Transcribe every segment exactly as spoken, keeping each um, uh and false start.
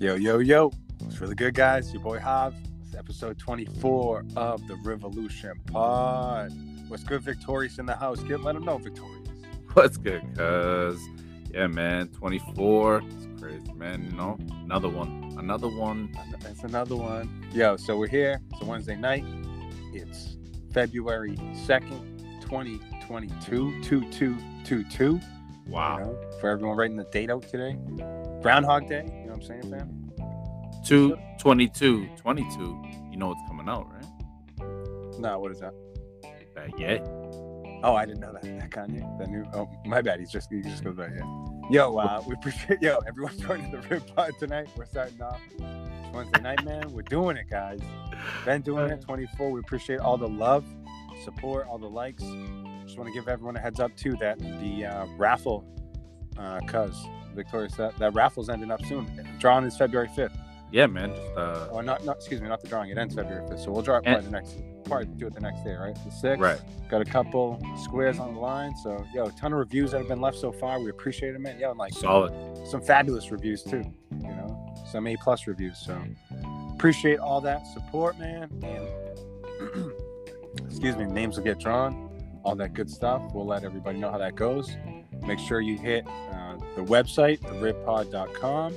Yo, yo, yo. It's really good, guys. Your boy Hav. It's episode twenty-four of the Revolution Pod. What's good, Victorious in the house? Get, let them know, Victorious. What's good, cuz? Yeah, man. twenty-four. It's crazy, man. You know, another one. Another one. That's another one. Yo, so we're here. It's a Wednesday night. It's February second, twenty twenty-two. two two two two. Wow. You know, for everyone writing the date out today. Groundhog Day, you know what I'm saying, fam? two twenty-two twenty-two. You know what's coming out, right? Nah, what is that? That yet? Oh, I didn't know that. That Kanye? That new? Oh, my bad. He's just he just goes that yet. Yo, uh, we appreciate yo everyone joining the Rip Pod tonight. We're starting off. It's Wednesday night, man. We're doing it, guys. Been doing it. twenty-four. We appreciate all the love, support, all the likes. Just want to give everyone a heads up too that the uh, raffle, uh, cuz. Victorious, that, that raffle's ending up soon. The drawing is February fifth. Yeah, man. Just, uh, oh, not, not, excuse me, not the drawing. It ends February fifth. So we'll draw it probably, and, the next, probably do it the next day, right? The sixth. Right. Got a couple squares on the line. So, yo, a ton of reviews that have been left so far. We appreciate it, man. Yo, and like, solid. Some fabulous reviews, too. You know, some A-plus reviews. So, appreciate all that support, man. And, excuse me, names will get drawn. All that good stuff. We'll let everybody know how that goes. Make sure you hit uh, the website, the rip pod dot com.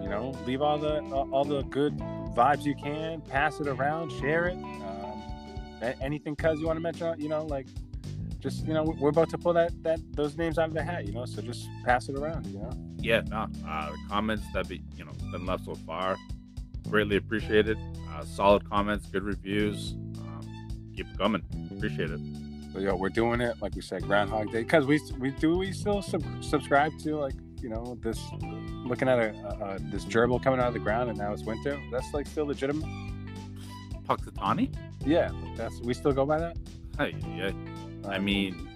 You know, leave all the uh, all the good vibes you can. Pass it around, share it. Um, anything, cuz you want to mention, you know, like just you know, we're about to pull that that those names out of the hat, you know. So just pass it around, you know. Yeah, no, uh, the comments that be you know been left so far, greatly appreciated. Uh, solid comments, good reviews. Um, keep it coming. Appreciate it. So, yo, we're doing it, like we said, Groundhog Day, because we we do we still sub- subscribe to, like, you know, this looking at a, a, a this gerbil coming out of the ground, and now it's winter. That's like still legitimate. Puxatani? Yeah, that's we still go by that. Hey, yeah, uh, I mean,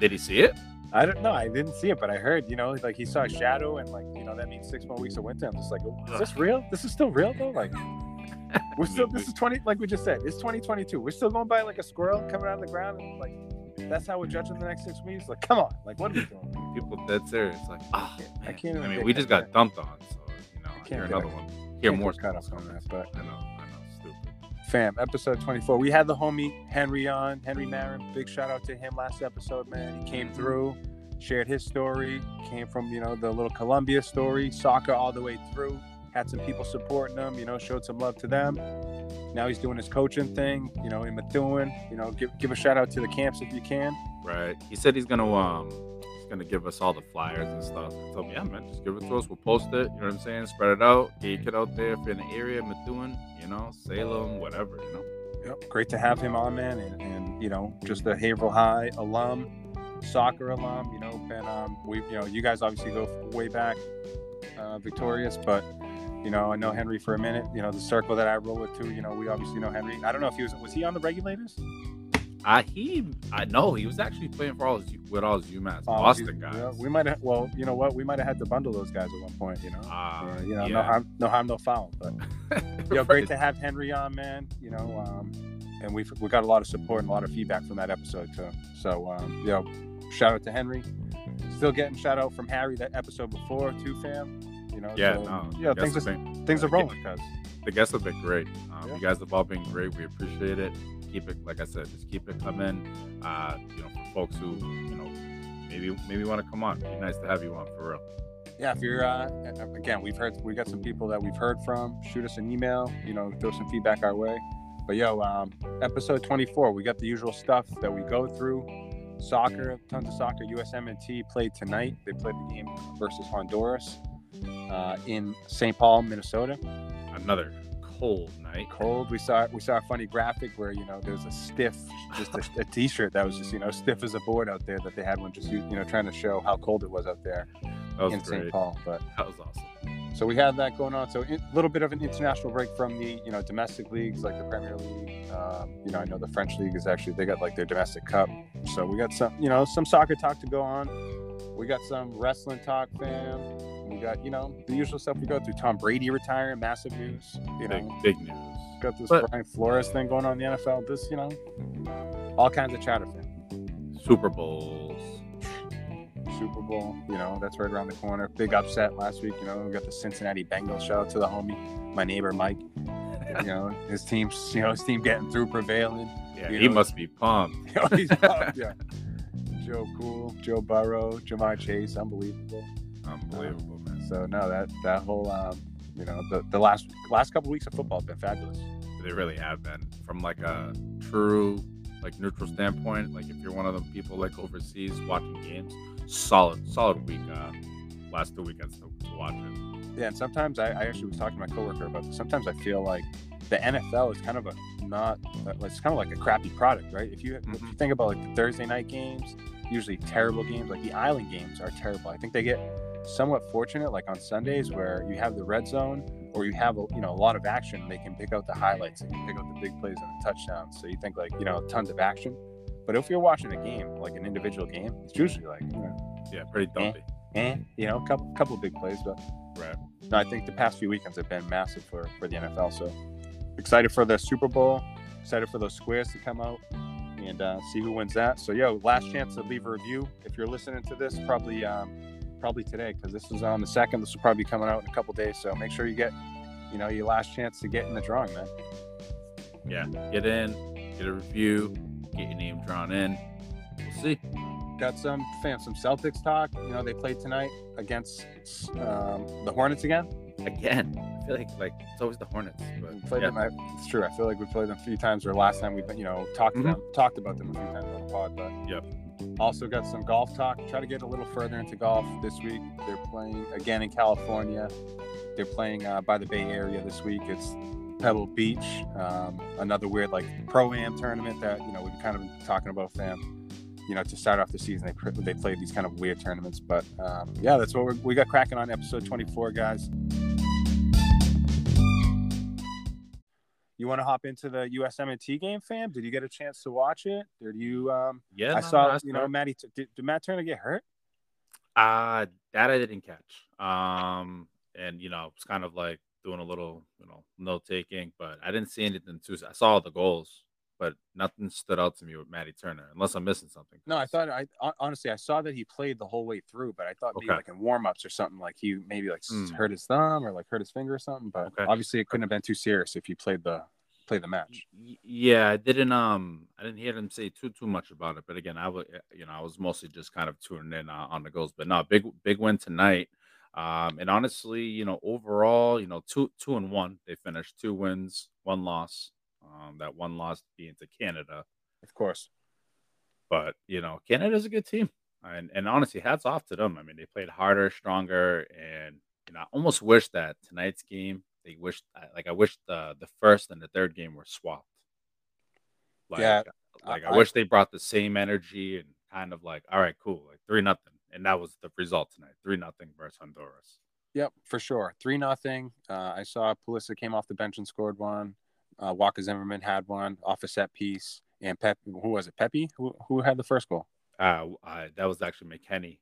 did he see it? I don't know. I didn't see it, but I heard, you know, like he saw a shadow, and like you know that means six more weeks of winter. I'm just like, oh, is this real? This is still real though, like. We're still, this is twenty, like we just said, it's twenty twenty-two. We're still going by like a squirrel coming out of the ground, and like, that's how we're judging the next six weeks. Like, come on, like, what are we doing? People dead serious. Like, ah, oh, I can't. I mean, we just got that. dumped on, so you know, I hear another one. Hear more cut off on that, but I know, I know, stupid. Fam, episode twenty-four. We had the homie Henry on, Henry Marin. Big shout out to him last episode, man. He came through, shared his story. Came from you know the little Colombia story, soccer all the way through. Had some people supporting him, you know, showed some love to them. Now he's doing his coaching thing, you know, in Methuen. You know, give give a shout out to the camps if you can. Right. He said he's gonna um he's gonna give us all the flyers and stuff. So yeah, man, just give it to us. We'll post it. You know what I'm saying? Spread it out. Get your kid out there if you're in the area, Methuen, you know, Salem, whatever, you know. Yep. Great to have him on, man, and, and you know, just a Haverhill High alum, soccer alum, you know, and um we you know, you guys obviously go way back, uh, Victorious, but you know, I know Henry for a minute. You know, the circle that I roll with too. You know, we obviously know Henry. I don't know if he was was he on the Regulators? Uh he I know he was actually playing for all his, with all his UMass oh, Boston he, guys. You know, we might have. Well, you know what? We might have had to bundle those guys at one point. You know, uh, yeah, you know, yeah. no harm, no harm, no foul. But yo, right. Great to have Henry on, man. You know, um, and we we got a lot of support and a lot of feedback from that episode too. So, um, yo, shout out to Henry. Still getting shout out from Harry that episode before too, fam. You know, yeah, so, no, yeah, things are been, things are rolling, guys. The guests have been great. Um, yeah. You guys have all been great. We appreciate it. Keep it, like I said, just keep it coming. Uh, you know, for folks who you know maybe maybe want to come on, it'd be nice to have you on for real. Yeah, if you're uh, again, we've heard we got some people that we've heard from. Shoot us an email. You know, throw some feedback our way. But yo, um, episode twenty-four, we got the usual stuff that we go through. Soccer, tons of soccer. U S M N T played tonight. They played the game versus Honduras. Uh, in Saint Paul, Minnesota. Another cold night. Cold. We saw we saw a funny graphic where you know there was a stiff, just a, a T-shirt that was just you know stiff as a board out there that they had one just you know trying to show how cold it was out there was in Saint Paul. But that was awesome. So we had that going on. So a little bit of an international break from the you know domestic leagues like the Premier League. Um, you know I know the French league is actually they got like their domestic cup. So we got some you know some soccer talk to go on. We got some wrestling talk, fam. We got, you know, the usual stuff we go through. Tom Brady retiring, massive news. You know, big, big news. Got this but, Brian Flores thing going on in the N F L. This, you know, all kinds of chatter, fam. Super Bowls. Super Bowl, you know, that's right around the corner. Big upset last week, you know, we got the Cincinnati Bengals. Shout out to the homie, my neighbor Mike. You know, his team's, you know, his team getting through, prevailing. Yeah, he know. must be pumped. You know, he's pumped, yeah. Joe Cool, Joe Burrow, Jamar Chase, unbelievable. Unbelievable, um, man. So, no, that that whole, um, you know, the, the last last couple weeks of football have been fabulous. They really have been. From, like, a true, like, neutral standpoint, like, if you're one of the people, like, overseas watching games, solid, solid week. Uh, last two weekends to, to watch it. Yeah, and sometimes I, I actually was talking to my coworker about this. Sometimes I feel like the N F L is kind of a not, it's kind of like a crappy product, right? If you, mm-hmm. if you think about like the Thursday night games, usually terrible games, like the island games are terrible. I think they get somewhat fortunate, like on Sundays where you have the red zone or you have, a, you know, a lot of action and they can pick out the highlights and pick out the big plays and the touchdowns. So you think like, you know, tons of action. But if you're watching a game, like an individual game, it's usually like, you know, yeah, pretty dumpy. And, you know, a couple, couple of big plays, but. Right. No, I think the past few weekends have been massive for, for the N F L. So excited for the Super Bowl, excited for those squares to come out and uh, see who wins that. So, yo, last chance to leave a review. If you're listening to this, probably um, probably today, because this is on the second. This will probably be coming out in a couple days. So make sure you get, you know, your last chance to get in the drawing, man. Yeah, get in, get a review, get your name drawn in. We'll see. Got some fam, some Celtics talk. You know, they played tonight against um, the Hornets again. Again, I feel like like it's always the Hornets. But we played yeah. them. I, it's true. I feel like we played them a few times. Or last time we, you know, talked mm-hmm. them, talked about them a few times on the pod. But yep. Also got some golf talk. Try to get a little further into golf this week. They're playing again in California. They're playing uh, by the Bay Area this week. It's Pebble Beach. Um, another weird like pro-am tournament that you know we've kind of been talking about, fam. You know, to start off the season, they they played these kind of weird tournaments. But, um, yeah, that's what we're, we got cracking on episode twenty-four, guys. You want to hop into the U S M N T game, fam? Did you get a chance to watch it? Or do you um, – Yeah. I saw, no, you know, Matty – did Matt Turner get hurt? Uh, that I didn't catch. Um, and, you know, it's kind of like doing a little, you know, note-taking. But I didn't see anything too – I saw all the goals. But nothing stood out to me with Matty Turner, unless I'm missing something. No, I thought I honestly I saw that he played the whole way through, but I thought maybe okay. like in warm-ups or something, like he maybe like mm. hurt his thumb or like hurt his finger or something. But okay. obviously it couldn't have been too serious if he played the played the match. Yeah, I didn't um I didn't hear him say too too much about it. But again, I was you know I was mostly just kind of tuning in uh, on the goals. But no, big big win tonight. Um, and honestly, you know, overall, you know, two two and one they finished, two wins, one loss. Um, that one loss being to Canada, of course. But you know, Canada's a good team, and and honestly, hats off to them. I mean, they played harder, stronger, and you know, I almost wish that tonight's game they wished like I wish the the first and the third game were swapped. Like, yeah, like I, I wish I, they brought the same energy and kind of like, all right, cool, like three nothing, and that was the result tonight, three nothing versus Honduras. Yep, for sure, three nothing. Uh, I saw Pulisic came off the bench and scored one. Uh, Walker Zimmerman had one off a set piece, and Pep. Who was it? Pepe. Who who had the first goal? Uh, uh that was actually McKennie.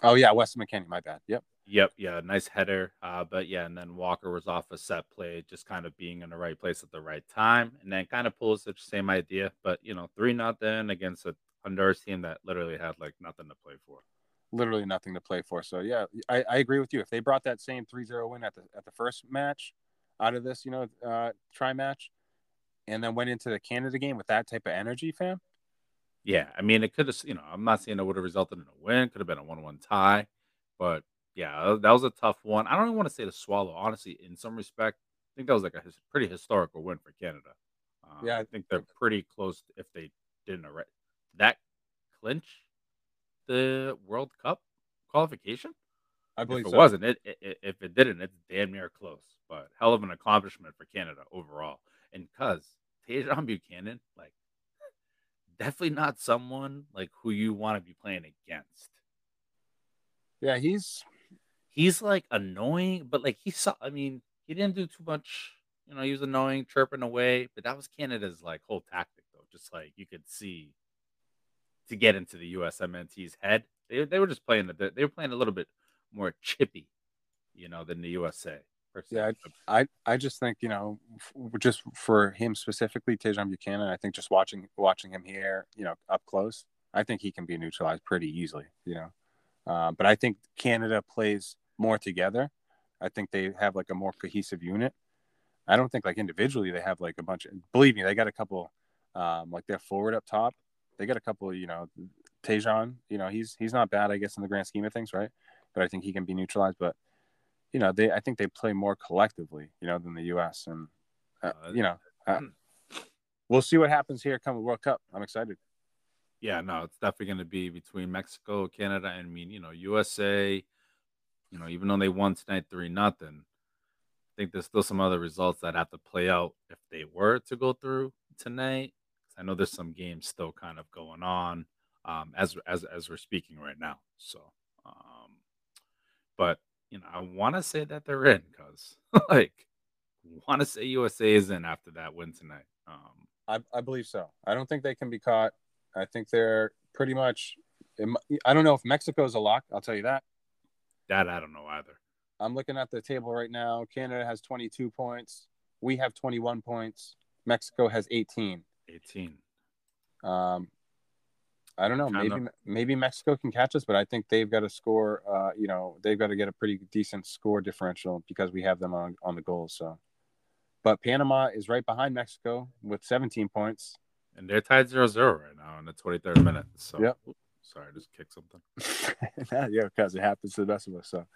Oh yeah, Weston McKennie. My bad. Yep. Yep. Yeah. Nice header. Uh, but yeah, and then Walker was off a set play, just kind of being in the right place at the right time, and then kind of pulls the same idea. But you know, three nothing against a Honduras team that literally had like nothing to play for. Literally nothing to play for. So yeah, I, I agree with you. If they brought that same three zero win at the at the first match. Out of this, you know, uh, try match, and then went into the Canada game with that type of energy, fam. Yeah, I mean, it could have, you know, I'm not saying it would have resulted in a win. Could have been a one-one tie, but yeah, that was a tough one. I don't even want to say to swallow, honestly. In some respect, I think that was like a his- pretty historical win for Canada. Uh, yeah, I think they're pretty close if they didn't already that clinch the World Cup qualification. I believe if it so. wasn't it, it if it didn't, it's damn near close. But hell of an accomplishment for Canada overall. And because Tejan Buchanan, like, definitely not someone like who you want to be playing against. Yeah, he's he's like annoying, but like he saw. I mean, he didn't do too much. You know, he was annoying, chirping away. But that was Canada's like whole tactic, though. Just like you could see to get into the U S M N T's head, they they were just playing. A, they were playing a little bit more chippy, you know, than the U S A. Yeah, I, I I just think, you know, f- just for him specifically, Tejan Buchanan, I think just watching watching him here, you know, up close, I think he can be neutralized pretty easily, you know. Uh, but I think Canada plays more together. I think they have like a more cohesive unit. I don't think like individually they have like a bunch of, believe me, they got a couple, um, like their forward up top. They got a couple, you know, Tejan, you know, he's, he's not bad, I guess, in the grand scheme of things. Right. But I think he can be neutralized, but you know, they, I think they play more collectively, you know, than the U S and, uh, you know, uh, we'll see what happens here come the World Cup. I'm excited. Yeah, no, it's definitely going to be between Mexico, Canada, and I mean, you know, U S A, you know, even though they won tonight three nothing, I think there's still some other results that have to play out if they were to go through tonight. I know there's some games still kind of going on um, as, as, as we're speaking right now. So, um, but, you know, I want to say that they're in because, like, want to say U S A is in after that win tonight. Um, I, I believe so. I don't think they can be caught. I think they're pretty much – I don't know if Mexico is a lock. I'll tell you that. That I don't know either. I'm looking at the table right now. Canada has twenty-two points. We have twenty-one points. Mexico has eighteen. eighteen. Um, I don't know. Maybe maybe Mexico can catch us, but I think they've got to score uh, – you know, they've got to get a pretty decent score differential because we have them on, on the goals. So. But Panama is right behind Mexico with seventeen points. And they're tied zero zero right now in the twenty-third minute. So, yep. Oops, sorry, I just kicked something. Yeah, because it happens to the best of us. So,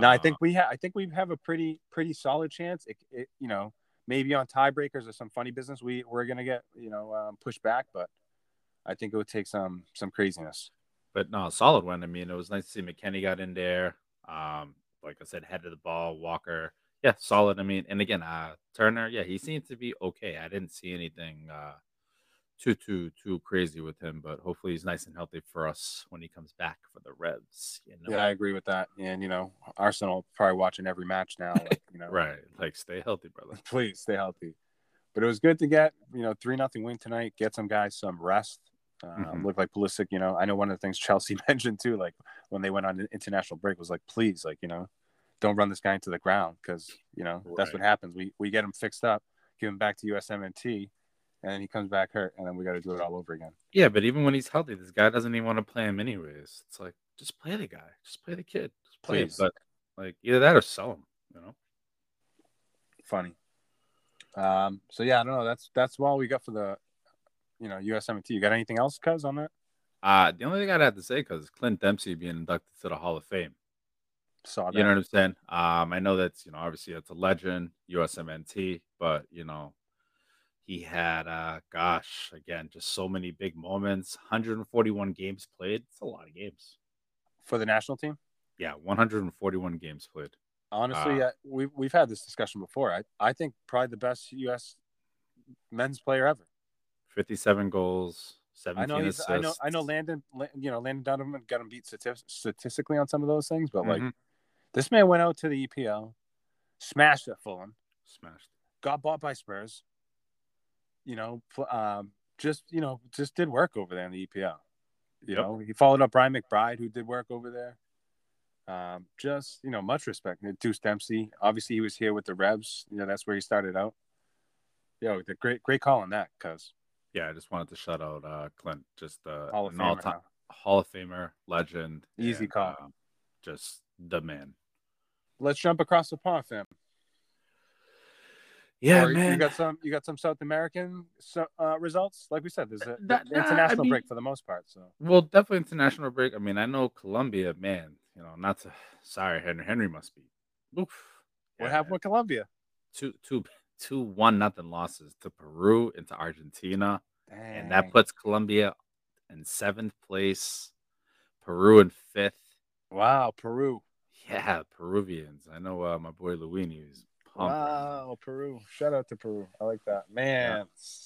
now uh, I think we have, I think we have a pretty, pretty solid chance. It, it, you know, maybe on tiebreakers or some funny business, we we're gonna get, you know, um, pushed back. But I think it would take some, some craziness. But no, solid one. I mean, it was nice to see McKennie got in there. Um, like I said, head of the ball, Walker. Yeah, solid. I mean, and again, uh, Turner. Yeah, he seemed to be okay. I didn't see anything. Uh, Too, too, too crazy with him, but hopefully he's nice and healthy for us when he comes back for the Revs. You know? Yeah, I agree with that. And, you know, Arsenal probably watching every match now. Like, you know, right. Like, stay healthy, brother. Please stay healthy. But it was good to get, you know, three nothing win tonight, get some guys some rest. Uh, mm-hmm. Look like Pulisic, you know. I know one of the things Chelsea mentioned, too, like, when they went on an international break was like, please, like, you know, don't run this guy into the ground because, you know, right. That's what happens. We, we get him fixed up, give him back to U S M N T. And then he comes back hurt, and then we got to do it all over again. Yeah, but even when he's healthy, this guy doesn't even want to play him anyways. It's like, just play the guy. Just play the kid. Just play Please. him. But, like, either that or sell him, you know? Funny. Um. So, yeah, I don't know. That's that's all we got for the, you know, U S M N T. You got anything else, Cuz, on that? Uh, the only thing I'd have to say, Cuz, is Clint Dempsey being inducted to the Hall of Fame. Saw that. You know what I'm saying? Um, I know that's, you know, obviously it's a legend, U S M N T, but, you know, he had, uh, gosh, again, just so many big moments. one hundred forty-one games played. It's a lot of games. For the national team? Yeah, one hundred forty-one games played. Honestly, uh, uh, we, we've had this discussion before. I, I think probably the best U S men's player ever. fifty-seven goals, seventeen I know assists. I know, I know Landon, you know, Landon Donovan got him beat statist- statistically on some of those things. But, mm-hmm. like, this man went out to the E P L, smashed at Fulham. Smashed. Got bought by Spurs. You know, um, just, you know, just did work over there in the E P L. You yep. know, he followed up Brian McBride, who did work over there. Um, just, you know, much respect. And Deuce Dempsey, obviously he was here with the Rebs. You know, that's where he started out. Yo, the great, great call on that, cuz. Yeah, I just wanted to shout out uh, Clint. Just uh, Hall of an all-time now. Hall of Famer, legend. Easy and, call. Uh, just the man. Let's jump across the pond, fam. Yeah, or man. You got some. You got some South American uh, results. Like we said, there's a that, the international I mean, break for the most part. So, well, definitely international break. I mean, I know Colombia, man. You know, not to. Sorry, Henry. Henry must be. Oof. What yeah, happened man. with Colombia? Two, two, two, one, nothing losses to Peru and to Argentina, Dang. and that puts Colombia in seventh place. Peru in fifth. Wow, Peru. Yeah, Peruvians. I know uh, my boy Luini is. Wow, Peru. Shout out to Peru. I like that. Man, yeah.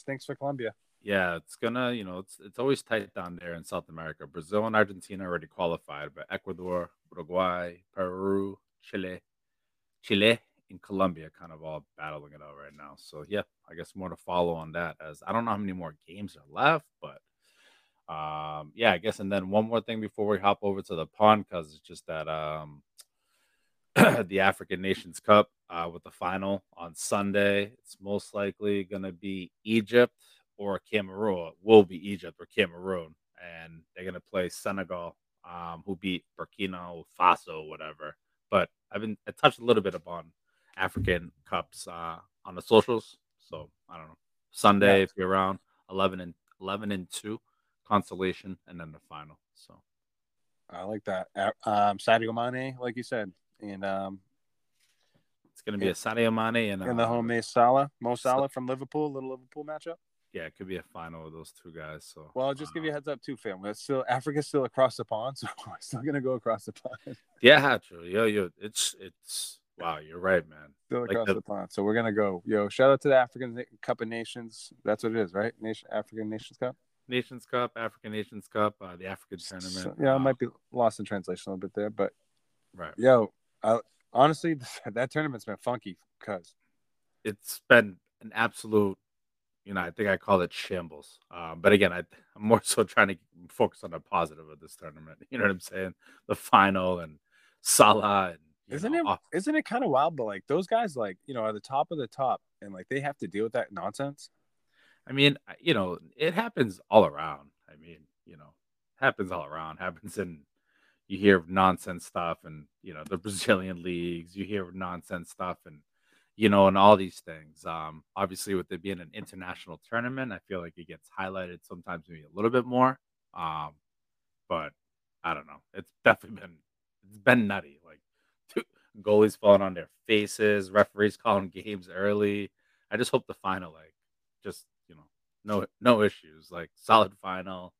Thanks for Colombia. Yeah, it's going to, you know, it's it's always tight down there in South America. Brazil and Argentina already qualified, but Ecuador, Uruguay, Peru, Chile, Chile, and Colombia kind of all battling it out right now. So, yeah, I guess more to follow on that as I don't know how many more games are left, but, um, yeah, I guess. And then one more thing before we hop over to the pond, because it's just that um, the African Nations Cup. Uh, with the final on Sunday, it's most likely going to be Egypt or Cameroon. It will be Egypt or Cameroon, and they're going to play Senegal um, who beat Burkina Faso, whatever. But I've been I touched a little bit upon African Cups uh, on the socials. So I don't know. Sunday, yeah. If you're around, eleven and eleven and two, consolation, and then the final. So I like that. Um, Sadio Mane, like you said, and um, it's going to be it, a Sadio Mane and, and uh, the homemade Salah, Mo Salah from Liverpool, little Liverpool matchup. Yeah, it could be a final of those two guys. So, well, I'll just give know. you a heads up too, fam. It's still Africa's still across the pond, so we're still gonna go across the pond. Yeah, true. Yo, yo, it's it's wow. You're right, man. Still across like the, the pond, so we're gonna go. Yo, shout out to the African Cup of Nations. That's what it is, right? Nation, African Nations Cup. Nations Cup, African Nations Cup, uh, the African tournament. So, yeah, wow. I might be lost in translation a little bit there, but right. Yo, I, honestly, that tournament's been funky, cause it's been an absolute. You know, I think I call it shambles. Um, but again, I, I'm more so trying to focus on the positive of this tournament. You know what I'm saying? The final and Salah. And, isn't, know, it, isn't it kind of wild? But, like, those guys, like, you know, are the top of the top. And, like, they have to deal with that nonsense. I mean, you know, it happens all around. I mean, you know, it happens all around. It happens in – you hear nonsense stuff and, you know, the Brazilian leagues. You hear nonsense stuff and – you know, and all these things. Um, obviously, with it being an international tournament, I feel like it gets highlighted sometimes maybe a little bit more. Um, but I don't know. It's definitely been it's been nutty. Like dude, goalies falling on their faces, referees calling games early. I just hope the final, like, just you know, no no issues. Like solid final,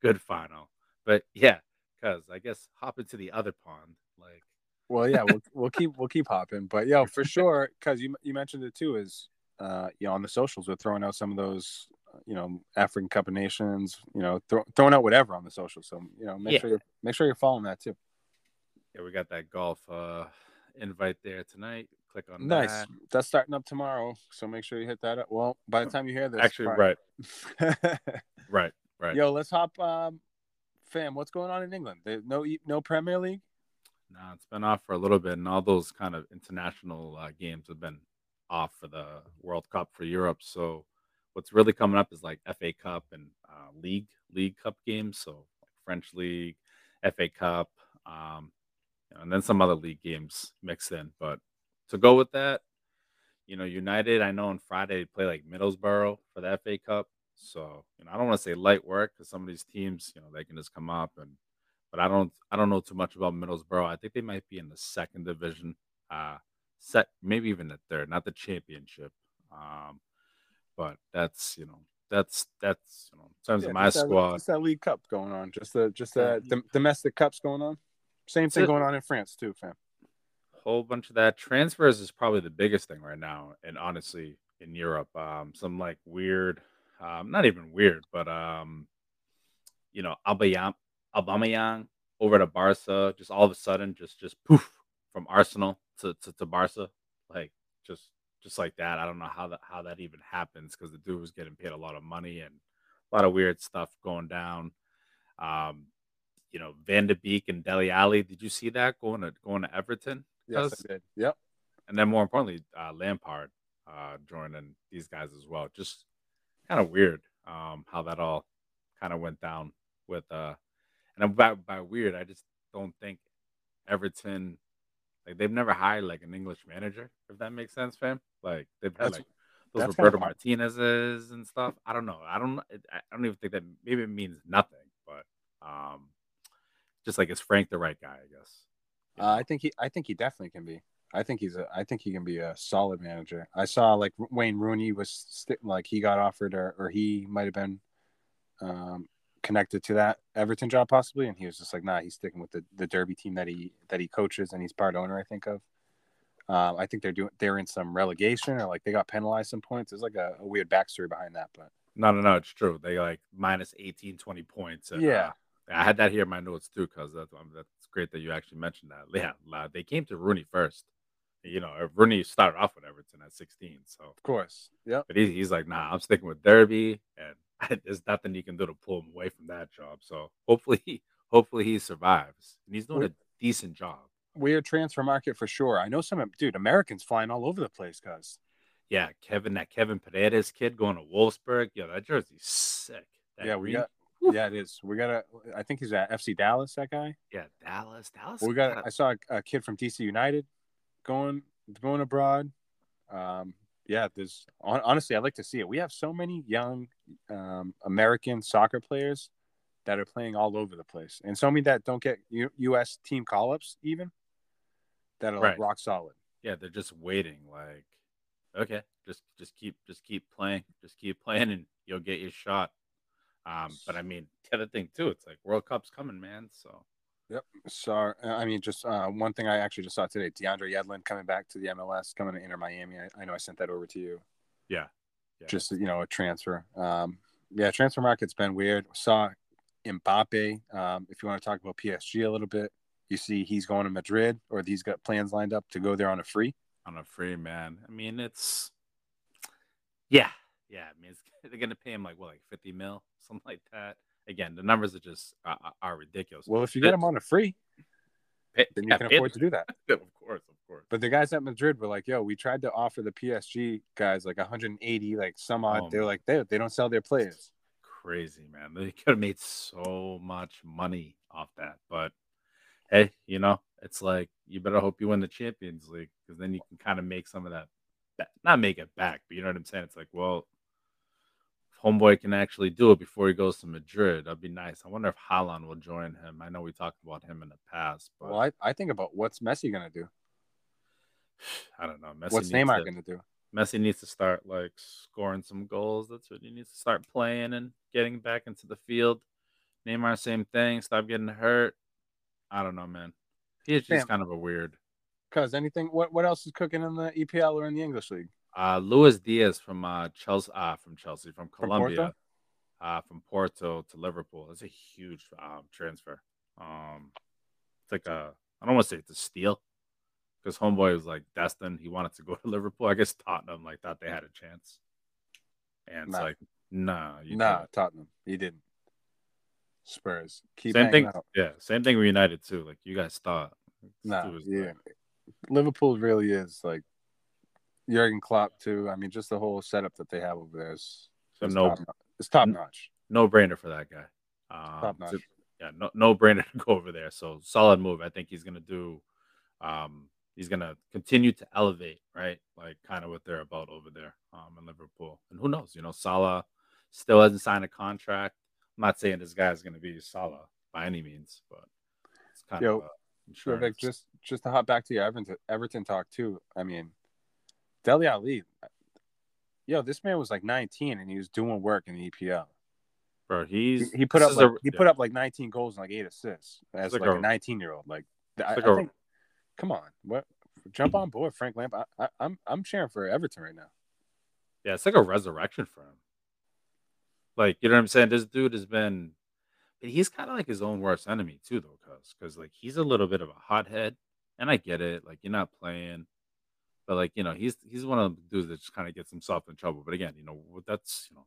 good final. But yeah, because I guess hop into the other pond, like. Well, yeah, we'll we'll keep we'll keep hopping, but yo, for sure, because you you mentioned it too is, uh, you know, on the socials we're throwing out some of those, you know, African Cup of Nations, you know, throw, throwing out whatever on the socials. So you know, make yeah. sure you're, make sure you're following that too. Yeah, we got that golf uh, invite there tonight. Click on nice. That. That's starting up tomorrow, so make sure you hit that up. Well, by the time you hear this, actually, right, right, right. Yo, let's hop, um, fam. What's going on in England? There's no no Premier League. Nah, it's been off for a little bit, and all those kind of international uh, games have been off for the World Cup for Europe. So what's really coming up is like F A Cup and uh, League League Cup games, so like French League, F A Cup, um, and then some other league games mixed in. But to go with that, you know, United, I know on Friday they play like Middlesbrough for the F A Cup. So you know, I don't want to say light work because some of these teams, you know, they can just come up and But I don't, I don't know too much about Middlesbrough. I think they might be in the second division, uh, set maybe even the third, not the championship. Um, but that's you know, that's that's you know, in terms yeah, of my just squad, that, just that League Cup going on, just the just the yeah. domestic cups going on. Same thing going on in France too, fam. Whole bunch of that. Transfers is probably the biggest thing right now, and honestly, in Europe, um, some like weird, um, not even weird, but um, you know, Aubameyang. Aubameyang over to Barca, just all of a sudden, just just poof from Arsenal to, to, to Barca, like just just like that. I don't know how that how that even happens because the dude was getting paid a lot of money and a lot of weird stuff going down. Um, you know, Van de Beek and Dele Alli. Did you see that going to going to Everton? Yes, I did. Yep. And then more importantly, uh, Lampard uh, joining these guys as well. Just kind of weird um, how that all kind of went down with. Uh, And by, by weird, I just don't think Everton, like, they've never hired, like, an English manager, if that makes sense, fam. Like, they've had, that's, like, those Roberto Martinez's and stuff. I don't know. I don't I don't even think that maybe it means nothing. But um, just, like, is Frank the right guy, I guess? You know? uh, I think he I think he definitely can be. I think he's a. I think he can be a solid manager. I saw, like, Wayne Rooney was, st- like, he got offered or, or he might have been um, – connected to that Everton job possibly, and he was just like, nah, he's sticking with the, the Derby team that he that he coaches and he's part owner, I think of. Um, I think they're doing they're in some relegation or like they got penalized some points. There's like a, a weird backstory behind that, but no, no, no, it's true. They like minus eighteen, twenty points. And, yeah, uh, I had that here in my notes too, because that's that's great that you actually mentioned that. Yeah, they came to Rooney first. You know, Rooney started off with Everton at sixteen, so of course, yeah. But he's he's like, nah, I'm sticking with Derby and. There's nothing you can do to pull him away from that job. So hopefully, hopefully he survives. And he's doing weird, a decent job. Weird transfer market for sure. I know some dude Americans flying all over the place, guys. Yeah, Kevin, that Kevin Paredes kid going to Wolfsburg. Yo, that jersey's sick. That yeah, green, we got Yeah, it is. We got a. I think he's at F C Dallas. That guy. Yeah, Dallas. Dallas. We got. I saw a, a kid from D C United going going abroad. Um, yeah, there's honestly, I'd like to see it. We have so many young um, American soccer players that are playing all over the place, and so many that don't get U- U.S. team call-ups even that are right. like rock solid. Yeah, they're just waiting. Like, okay, just just keep just keep playing, just keep playing, and you'll get your shot. Um, but I mean, the other thing too, it's like World Cup's coming, man. So, yep. So, I mean, just uh, one thing I actually just saw today: DeAndre Yedlin coming back to the M L S, coming to Inter Miami. I, I know I sent that over to you. Yeah. yeah. Just you know, a transfer. Um, yeah, transfer market's been weird. Saw Mbappe. Um, if you want to talk about P S G a little bit, you see he's going to Madrid, or he's got plans lined up to go there on a free. On a free, man. I mean, it's yeah. Yeah, I mean, it's, they're going to pay him like, what, like fifty mil, something like that. Again, the numbers are just uh, are ridiculous. Well, if you get him on a free, pay, then you yeah, can afford them. to do that. Of course, of course. But the guys at Madrid were like, yo, we tried to offer the P S G guys like one hundred eighty, like some odd. Oh, they were like, they, they don't sell their players. Crazy, man. They could have made so much money off that. But, hey, you know, it's like you better hope you win the Champions League because then you can kind of make some of that. Back. Not make it back, but you know what I'm saying? It's like, well, homeboy can actually do it before he goes to Madrid. That'd be nice. I wonder if Haaland will join him. I know we talked about him in the past, but well, I, I think about what's Messi gonna do. I don't know. Messi what's Neymar gonna do? Messi needs to start like scoring some goals. That's what he needs to start playing and getting back into the field. Neymar, same thing. Stop getting hurt. I don't know, man. P S G's just kind of a weird. Cause anything, what, what else is cooking in the E P L or in the English league? Uh, Luis Diaz from uh, Chelsea, uh, from Chelsea, from Colombia, from Porto, uh, from Porto to Liverpool. That's a huge um, transfer. Um, it's like a, I don't want to say it's a steal, because homeboy was like destined. He wanted to go to Liverpool. I guess Tottenham like thought they had a chance, and nah. it's like, nah, you nah, didn't. Tottenham, he didn't. Spurs, keep same thing. Out. Yeah, same thing with United too. Like you guys thought, nah, yeah. Thing. Liverpool really is like Jurgen Klopp too. I mean, just the whole setup that they have over there is, so is no, top, it's top notch. No brainer for that guy. Um, top notch. So, yeah, no, no brainer to go over there. So solid move. I think he's gonna do. Um, he's gonna continue to elevate, right? Like kind of what they're about over there um, in Liverpool. And who knows? You know, Salah still hasn't signed a contract. I'm not saying this guy is gonna be Salah by any means, but it's kind Yo, of. Uh, Sure, Vic, just just to hop back to your Everton, Everton talk too. I mean, Dele Alli, yo, this man was like nineteen and he was doing work in the E P L. Bro, he's he, he put up like, a, he yeah. put up like nineteen goals and like eight assists as like, like a, a nineteen year old. Like, I, like I think, a, come on, what? Jump on board, Frank Lampard. I, I, I'm I'm cheering for Everton right now. Yeah, it's like a resurrection for him. Like, you know what I'm saying? This dude has been. He's kind of like his own worst enemy too, though, cause, cause like he's a little bit of a hothead, and I get it. Like you're not playing, but like you know, he's he's one of the dudes that just kind of gets himself in trouble. But again, you know, that's you know,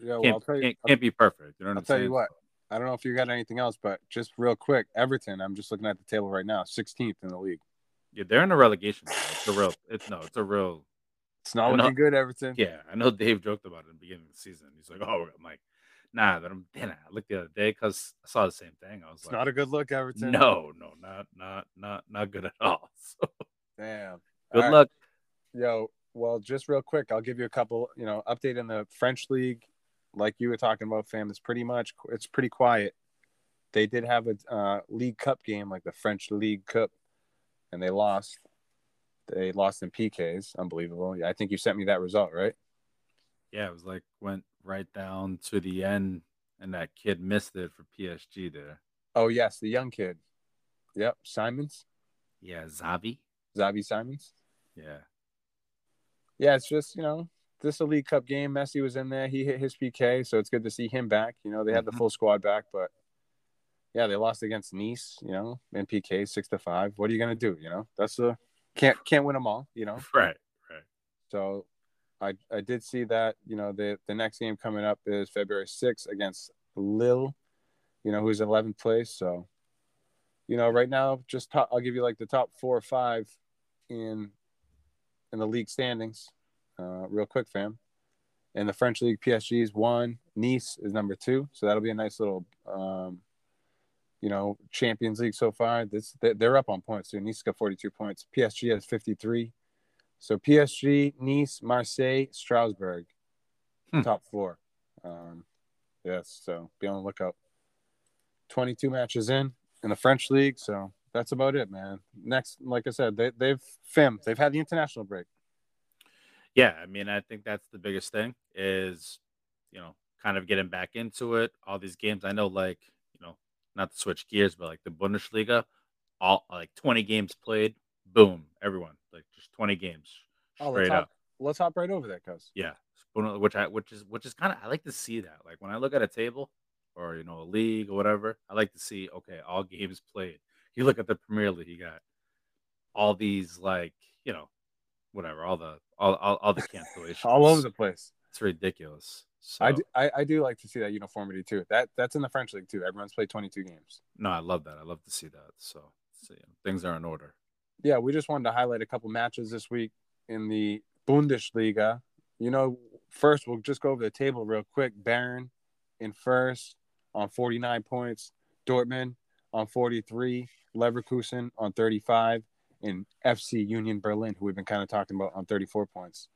yeah, well, can't, I'll tell you, can't, can't be perfect. You know what I'll I'm tell saying? you what. I don't know if you got anything else, but just real quick, Everton. I'm just looking at the table right now, sixteenth in the league. Yeah, they're in a relegation. It's a real. It's no. It's a real. It's not looking good, Everton. Yeah, I know Dave joked about it at the beginning of the season. He's like, "Oh, I'm like." Nah, but I'm then I looked the other day because I saw the same thing. I was it's like, "Not a good look, Everton." No, no, not, not, not, not good at all. So, damn. Good all luck, right. Yo. Well, just real quick, I'll give you a couple. You know, update in the French league, like you were talking about, fam. It's pretty much it's pretty quiet. They did have a uh, League Cup game, like the French League Cup, and they lost. They lost in P Ks. Unbelievable. I think you sent me that result, right? Yeah, it was like went right down to the end, and that kid missed it for P S G there. Oh, yes, the young kid. Yep, Simons. Yeah, Xavi. Xavi Simons. Yeah. Yeah, it's just, you know, this is a League Cup game. Messi was in there. He hit his P K, so it's good to see him back. You know, they had the full squad back, but, yeah, they lost against Nice, you know, in P K, six to five. What are you going to do, you know? That's a can't, – can't win them all, you know? Right, right. So – I, I did see that, you know, the, the next game coming up is February sixth against Lille, you know, who's in eleventh place. So, you know, right now, just top, I'll give you like the top four or five in in the league standings uh, real quick, fam. In the French League, P S G's one, Nice is number two, so that'll be a nice little, um, you know, Champions League so far. This they're up on points. So Nice got forty-two points. P S G has fifty-three. So P S G, Nice, Marseille, Strasbourg, hmm. top four. Um, yes, so be on the lookout. twenty-two matches in in the French league. So that's about it, man. Next, like I said, they they've F I M. They've had the international break. Yeah, I mean, I think that's the biggest thing is, you know, kind of getting back into it. All these games, I know, like, you know, not to switch gears, but like the Bundesliga, all like twenty games played, boom, everyone, like just twenty games straight oh, let's hop, up. Let's hop right over that, cuz yeah, which I which is which is kind of I like to see that. Like when I look at a table or you know a league or whatever, I like to see okay, all games played. You look at the Premier League, you got all these like you know whatever, all the all all, all the cancellations all over the place. It's ridiculous. So, I, do, I, I do like to see that uniformity too. That that's in the French league too. Everyone's played twenty-two games. No, I love that. I love to see that. So, so yeah, things are in order. Yeah, we just wanted to highlight a couple matches this week in the Bundesliga. You know, first we'll just go over the table real quick. Bayern in first on forty-nine points. Dortmund on forty-three. Leverkusen on thirty-five. And F C Union Berlin, who we've been kind of talking about, on thirty-four points.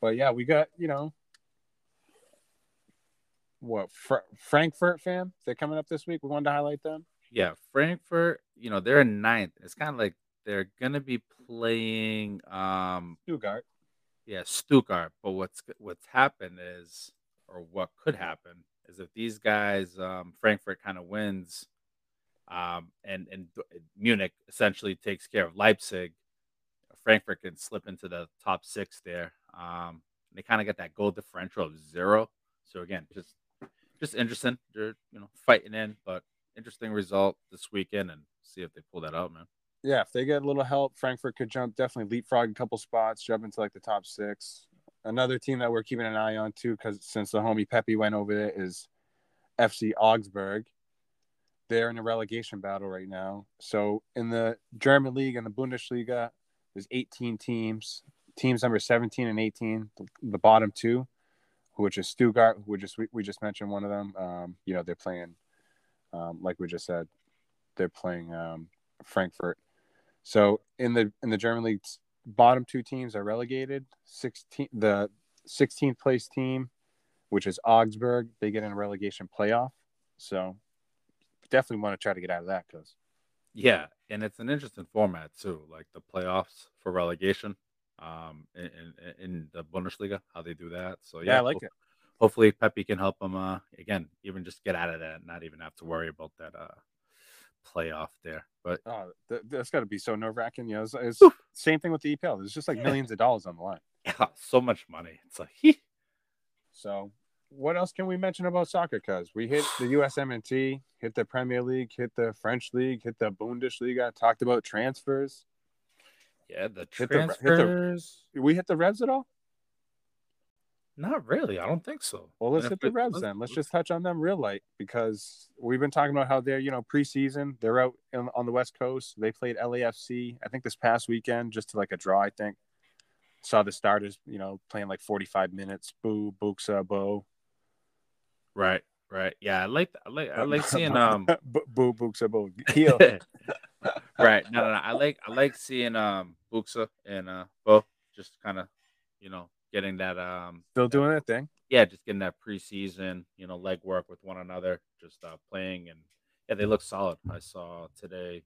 But yeah, we got you know. What Fra- Frankfurt fam? They're coming up this week. We wanted to highlight them. Yeah, Frankfurt. You know they're in ninth. It's kind of like they're gonna be playing um, Stuttgart. Yeah, Stuttgart. But what's what's happened is, or what could happen is, if these guys um, Frankfurt kind of wins, um, and and Munich essentially takes care of Leipzig, Frankfurt can slip into the top six there. Um, they kind of got that goal differential of zero. So again, just. Just interesting. They're, you know, fighting in, but interesting result this weekend and see if they pull that out, man. Yeah, if they get a little help, Frankfurt could jump, definitely leapfrog a couple spots, jump into, like, the top six. Another team that we're keeping an eye on, too, because since the homie Pepe went over there, is F C Augsburg. They're in a relegation battle right now. So in the German league and the Bundesliga, there's eighteen teams. Teams number seventeen and eighteen, the, the bottom two. Which is Stuttgart, who we just we, we just mentioned one of them. Um, you know, they're playing, um, like we just said, they're playing um, Frankfurt. So in the in the German league, bottom two teams are relegated. Sixteen, the sixteenth place team, which is Augsburg, they get in a relegation playoff. So definitely want to try to get out of that, cause yeah, and it's an interesting format too, like the playoffs for relegation. Um, in, in, in the Bundesliga, how they do that. So yeah, yeah I like ho- it. Hopefully, Pepe can help them. Uh, again, even just get out of that, not even have to worry about that uh playoff there. But oh, th- that's got to be so nerve wracking. You know, it's, it's same thing with the E P L. There's just like millions of dollars on the line. Yeah, so much money. It's like. Hee. So, what else can we mention about soccer? Cause we hit the U S M N T, hit the Premier League, hit the French league, hit the Bundesliga. Talked about transfers. Yeah, the transfers. Hit the, hit the, we hit the Revs at all? Not really. I don't think so. Well, let's hit the Revs then. Let's just touch on them real light because we've been talking about how they're, you know, preseason. They're out in, on the West Coast. They played L A F C, I think, this past weekend, just to like a draw, I think. Saw the starters, you know, playing like forty-five minutes. Boo, Booksa, Bo. Right, right. Yeah, I like I like, I like seeing... um. Boo, Booksa, Bo. Heel. Right. No, no, no. I like I like seeing um Booksa and uh Bo just kind of, you know, getting that um still doing that thing. Yeah, just getting that preseason, you know, leg work with one another, just uh playing and yeah, they look solid. I saw today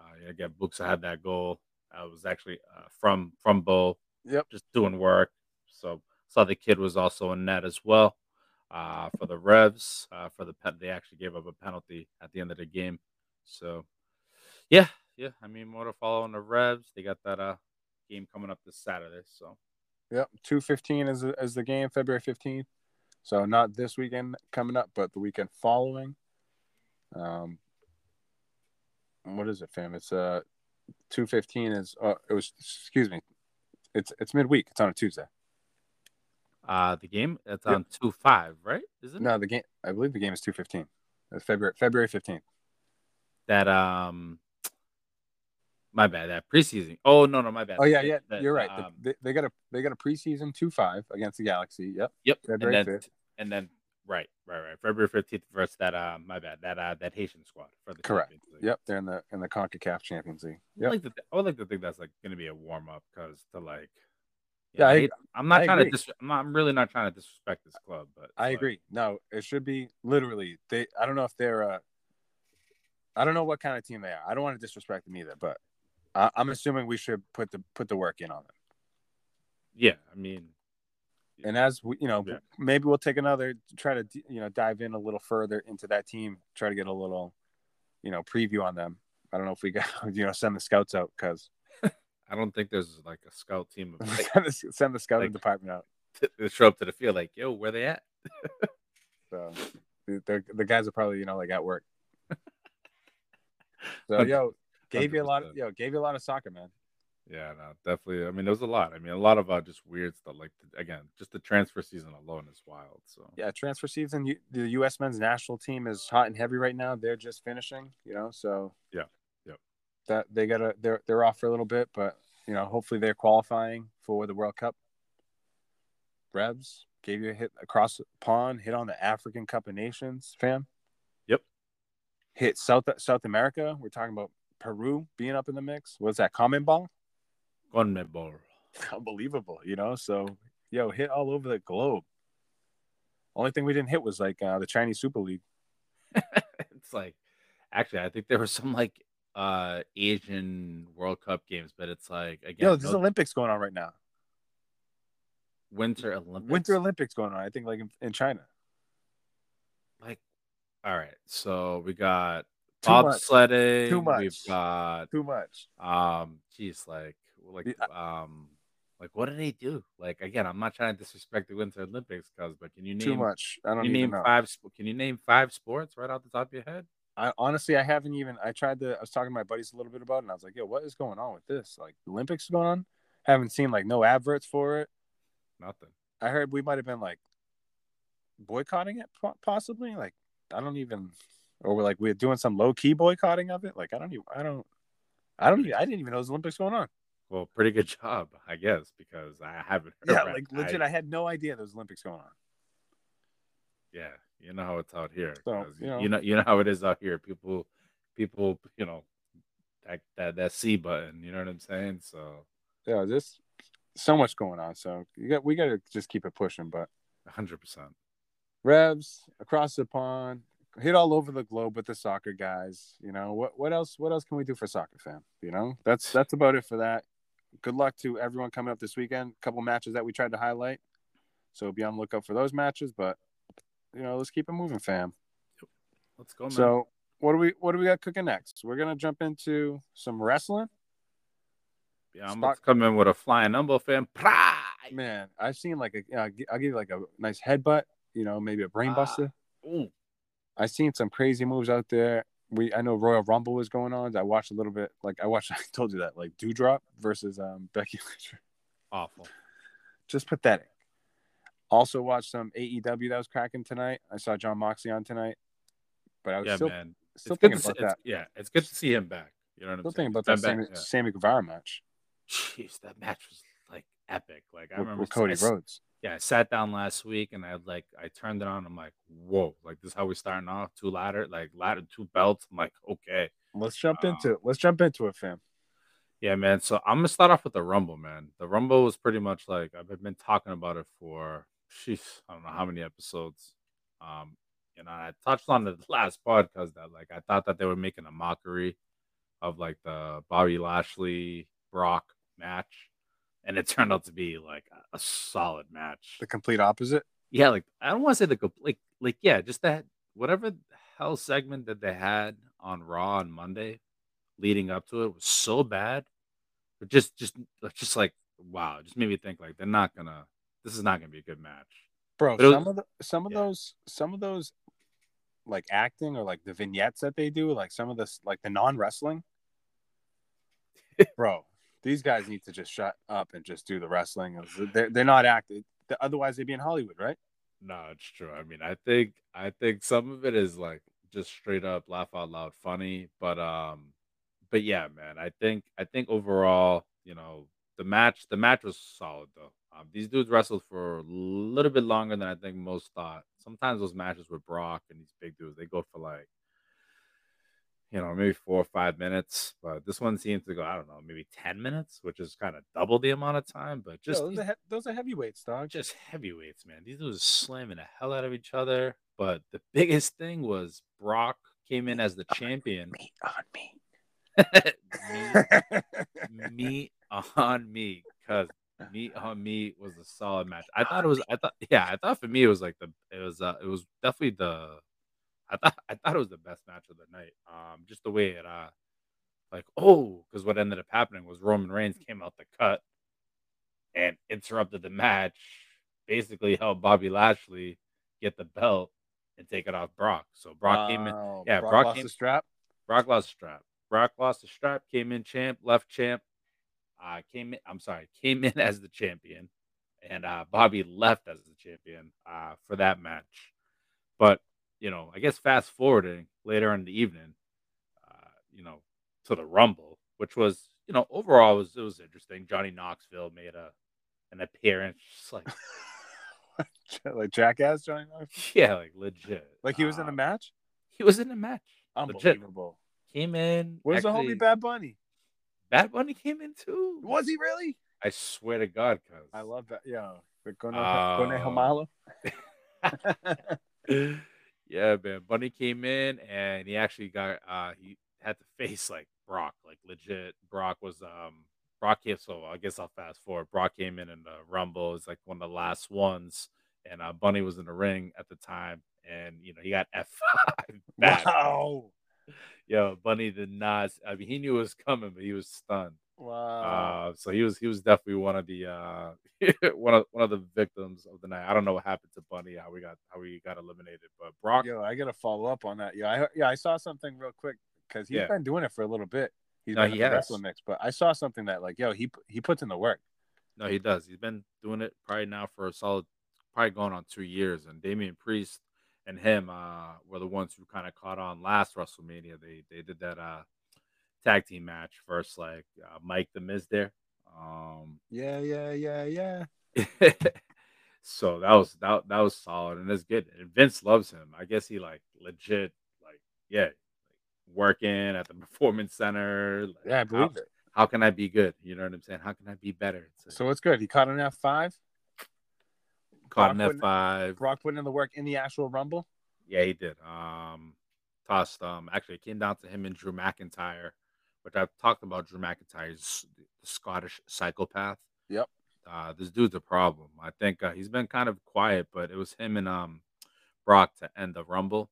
uh again Booksa had that goal. I was actually uh, from from Bo. Yep. Just doing work. So saw the kid was also in net as well. Uh for the Revs, uh for the pet they actually gave up a penalty at the end of the game. So Yeah, yeah. I mean, more to follow on the Revs. They got that uh game coming up this Saturday. So, yep, two fifteen is is the game, February fifteenth. So not this weekend coming up, but the weekend following. Um, what is it, fam? It's uh two fifteen is uh, it was excuse me, it's it's midweek. It's on a Tuesday. Uh the game it's yep. on two five, right? Is it? No, the game. I believe the game is two fifteen. It's February February fifteenth. That um. My bad. That preseason. Oh no, no, my bad. Oh yeah, yeah. That, You're right. Um, they, they got a they got a preseason two five against the Galaxy. Yep. Yep. And then, and then Right, right, right. February fifteenth versus that. Uh, my bad. That uh, that Haitian squad for the correct. Yep, they're in the in the CONCACAF Champions League. Yep. I like to th- I would like to think that's like going to be a warm up because to like. Yeah, yeah I, I, I'm not I trying agree. to. Dis- I'm, not, I'm really not trying to disrespect this club, but I like, agree. No, it should be literally. They. I don't know if they're. Uh, I don't know what kind of team they are. I don't want to disrespect them either, but I, I'm assuming we should put the put the work in on them. Yeah, I mean, and as we, you know, yeah. maybe we'll take another try to you know dive in a little further into that team, try to get a little, you know, preview on them. I don't know if we got you know send the scouts out because. I don't think there's like a scout team. Of, like, send, the, send the scouting like, department out. T- they show up to the field like, yo, where they at? So the the guys are probably you know like at work. So yo, gave one hundred percent you a lot. Of, yo, gave you a lot of soccer, man. Yeah, no, definitely. I mean, there was a lot. I mean, a lot of uh, just weird stuff. Like again, just the transfer season alone is wild. So yeah, transfer season. You, the U S men's national team is hot and heavy right now. They're just finishing, you know. So yeah. That they gotta they're they're off for a little bit, but you know, hopefully they're qualifying for the World Cup. Rebs gave you a hit across the pond, hit on the African Cup of Nations, fam. Yep. Hit South South America. We're talking about Peru being up in the mix. What's that? CONMEBOL? CONMEBOL. Unbelievable, you know. So yo, hit all over the globe. Only thing we didn't hit was like uh, the Chinese Super League. It's like actually I think there was some like Uh, Asian World Cup games, but it's like again, yo, there's no... Olympics going on right now. Winter Olympics, Winter Olympics going on. I think like in, in China. Like, all right, so we got bobsledding. Too much. We've got too much. Um, geez, like, like, um, like, what do they do? Like, again, I'm not trying to disrespect the Winter Olympics, cause, but can you name too much? I don't. You name know. five. Can you name five sports right off the top of your head? I honestly, I haven't even, I tried to, I was talking to my buddies a little bit about it, and I was like, yo, what is going on with this? Like, the Olympics is going on? I haven't seen, like, no adverts for it. Nothing. I heard we might have been, like, boycotting it, possibly. Like, I don't even, or we're, like, we're doing some low-key boycotting of it. Like, I don't even, I don't, I don't even, I didn't even know the Olympics going on. Well, pretty good job, I guess, because I haven't heard Yeah, like, legit, I, I had no idea there was Olympics going on. Yeah. You know how it's out here. So, you, know, you know, you know how it is out here. People, people, you know, that, that that C button. You know what I'm saying? So yeah, just so much going on. So you got we got to just keep it pushing. But one hundred percent Rebs across the pond, hit all over the globe with the soccer guys. You know what? What else? What else can we do for soccer, fam? You know, that's that's about it for that. Good luck to everyone coming up this weekend. A couple matches that we tried to highlight. So be on the lookout for those matches, but. You know, let's keep it moving, fam. Let's go, man. So, what do we what do we got cooking next? We're gonna jump into some wrestling. Yeah, I'm Spot- about to come in with a flying number, fam. Pride! Man, I've seen like a. Uh, I'll give you like a nice headbutt. You know, maybe a brain buster. Ah. Mm. I've seen some crazy moves out there. We I know Royal Rumble was going on. I watched a little bit. Like I watched. I told you that. Like Doudrop versus um Becky Lynch. Awful. Just pathetic. Also watched some A E W that was cracking tonight. I saw John Moxley on tonight, but I was yeah, still, man. still thinking about see, that. It's, yeah, it's good to see him back. You know what I'm still saying? Still thinking about that, that Sammy, back, yeah. Sammy Guevara match. Jeez, that match was like epic. Like I with, remember with Cody I, Rhodes. Yeah, I sat down last week and I like I turned it on. I'm like, whoa! Like this is how we starting off. Two ladder, like ladder, two belts. I'm like, okay, let's jump um, into it. Let's jump into it, fam. Yeah, man. So I'm gonna start off with the Rumble, man. The Rumble was pretty much like I've been talking about it for. Jeez, I don't know how many episodes. Um, you know, I touched on the last podcast that like I thought that they were making a mockery of like the Bobby Lashley Brock match, and it turned out to be like a, a solid match. The complete opposite. Yeah, like I don't want to say the complete, like, like yeah, just that whatever the hell segment that they had on Raw on Monday, leading up to it was so bad, but just just just like wow, it just made me think like they're not gonna. This is not going to be a good match, bro. Was, some of the, some of yeah. those, some of those, like acting or like the vignettes that they do, like some of this, like the non wrestling, bro. These guys need to just shut up and just do the wrestling. They're they're not acting, otherwise they'd be in Hollywood, right? No, it's true. I mean, I think I think some of it is like just straight up laugh out loud funny, but um, but yeah, man. I think I think overall, you know, the match, the match was solid though. Um, these dudes wrestled for a little bit longer than I think most thought. Sometimes those matches with Brock and these big dudes, they go for like, you know, maybe four or five minutes. But this one seems to go, I don't know, maybe ten minutes, which is kind of double the amount of time. But just Yo, those, these, are he- those are heavyweights, dog. Just heavyweights, man. These dudes slamming the hell out of each other. But the biggest thing was Brock came in as the on champion. Me on me. me, me on me, because. Meat on meat was a solid match. I thought it was. I thought, yeah, I thought for me it was like the. It was. Uh, it was definitely the. I thought. I thought it was the best match of the night. Um, just the way it. Uh, like oh, because what ended up happening was Roman Reigns came out the cut, and interrupted the match. Basically, helped Bobby Lashley get the belt and take it off Brock. So Brock came in. Yeah, Brock, Brock lost came, the strap. Brock lost the strap. Brock lost the strap. Came in champ. Left champ. Uh, came in, I'm sorry, came in as the champion, and uh, Bobby left as the champion uh, for that match. But, you know, I guess fast forwarding later in the evening, uh, you know, to the Rumble, which was, you know, overall it was, it was interesting. Johnny Knoxville made a an appearance, just like like Jackass Johnny Knoxville. Yeah, like legit. Like he was um, in a match. He was in a match. Unbelievable. Legit. Came in. Where's actually, the homie Bad Bunny? That Bunny came in too. Was he really? I swear to God, cuz. I love that. Yeah. Conejo Malo. Yeah, man. Bunny came in and he actually got uh he had to face like Brock. Like legit. Brock was um Brock came so I guess I'll fast forward. Brock came in in the Rumble. It's like one of the last ones. And uh, Bunny was in the ring at the time. And you know, he got F five back. Wow. Yo, Bunny did not. I mean, he knew it was coming, but he was stunned. Wow! Uh, so he was he was definitely one of the uh, one of one of the victims of the night. I don't know what happened to Bunny, how we got how we got eliminated, but Brock. Yo, I gotta follow up on that. Yeah, I, yeah, I saw something real quick because he's yeah. been doing it for a little bit. He's no, been he has. Wrestling mix, but I saw something that like, yo, he he puts in the work. No, he does. He's been doing it probably now for a solid, probably going on two years. And Damian Priest. And him uh, were the ones who kind of caught on last WrestleMania. They they did that uh, tag team match versus like uh, Mike the Miz there. Um, yeah, yeah, yeah, yeah. So that was that that was solid and it's good. And Vince loves him. I guess he like legit like yeah, like working at the performance center. Like, yeah, I believe how, it. How can I be good? You know what I'm saying? How can I be better? So, so it's good. He caught an F five. Caught Brock an F five. Brock putting in the work in the actual Rumble? Yeah, he did. Um, tossed. Um, actually, it came down to him and Drew McIntyre, which I've talked about. Drew McIntyre's the Scottish psychopath. Yep. Uh, this dude's a problem. I think uh, he's been kind of quiet, but it was him and um, Brock to end the Rumble,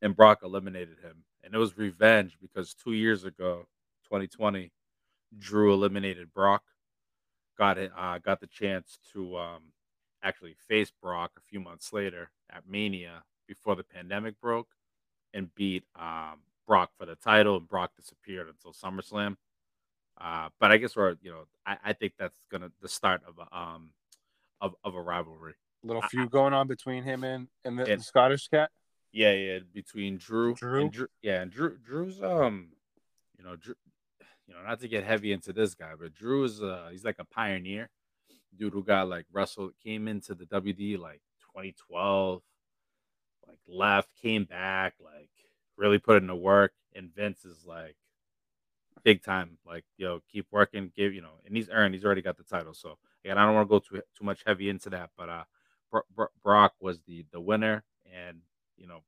and Brock eliminated him, and it was revenge because two years ago, twenty twenty, Drew eliminated Brock, got it, uh, got the chance to. Um, actually faced Brock a few months later at Mania before the pandemic broke and beat um, Brock for the title, and Brock disappeared until SummerSlam. Uh, but I guess we're, you know, I, I think that's gonna the start of a um of, of a rivalry. Little feud I, going on between him and and the, and the Scottish cat. Yeah, yeah, between Drew, Drew, and Drew yeah, and Drew, Drew's um, you know, Drew, you know, not to get heavy into this guy, but Drew is uh, he's like a pioneer. Dude who got like wrestled, came into the W W E like twenty twelve, like left, came back, like really put in the work. And Vince is like big time, like yo, keep working, give you know. And he's earned; he's already got the title. So again, I don't want to go too too much heavy into that, but uh, Bro- Bro- Brock was the the winner, and you know,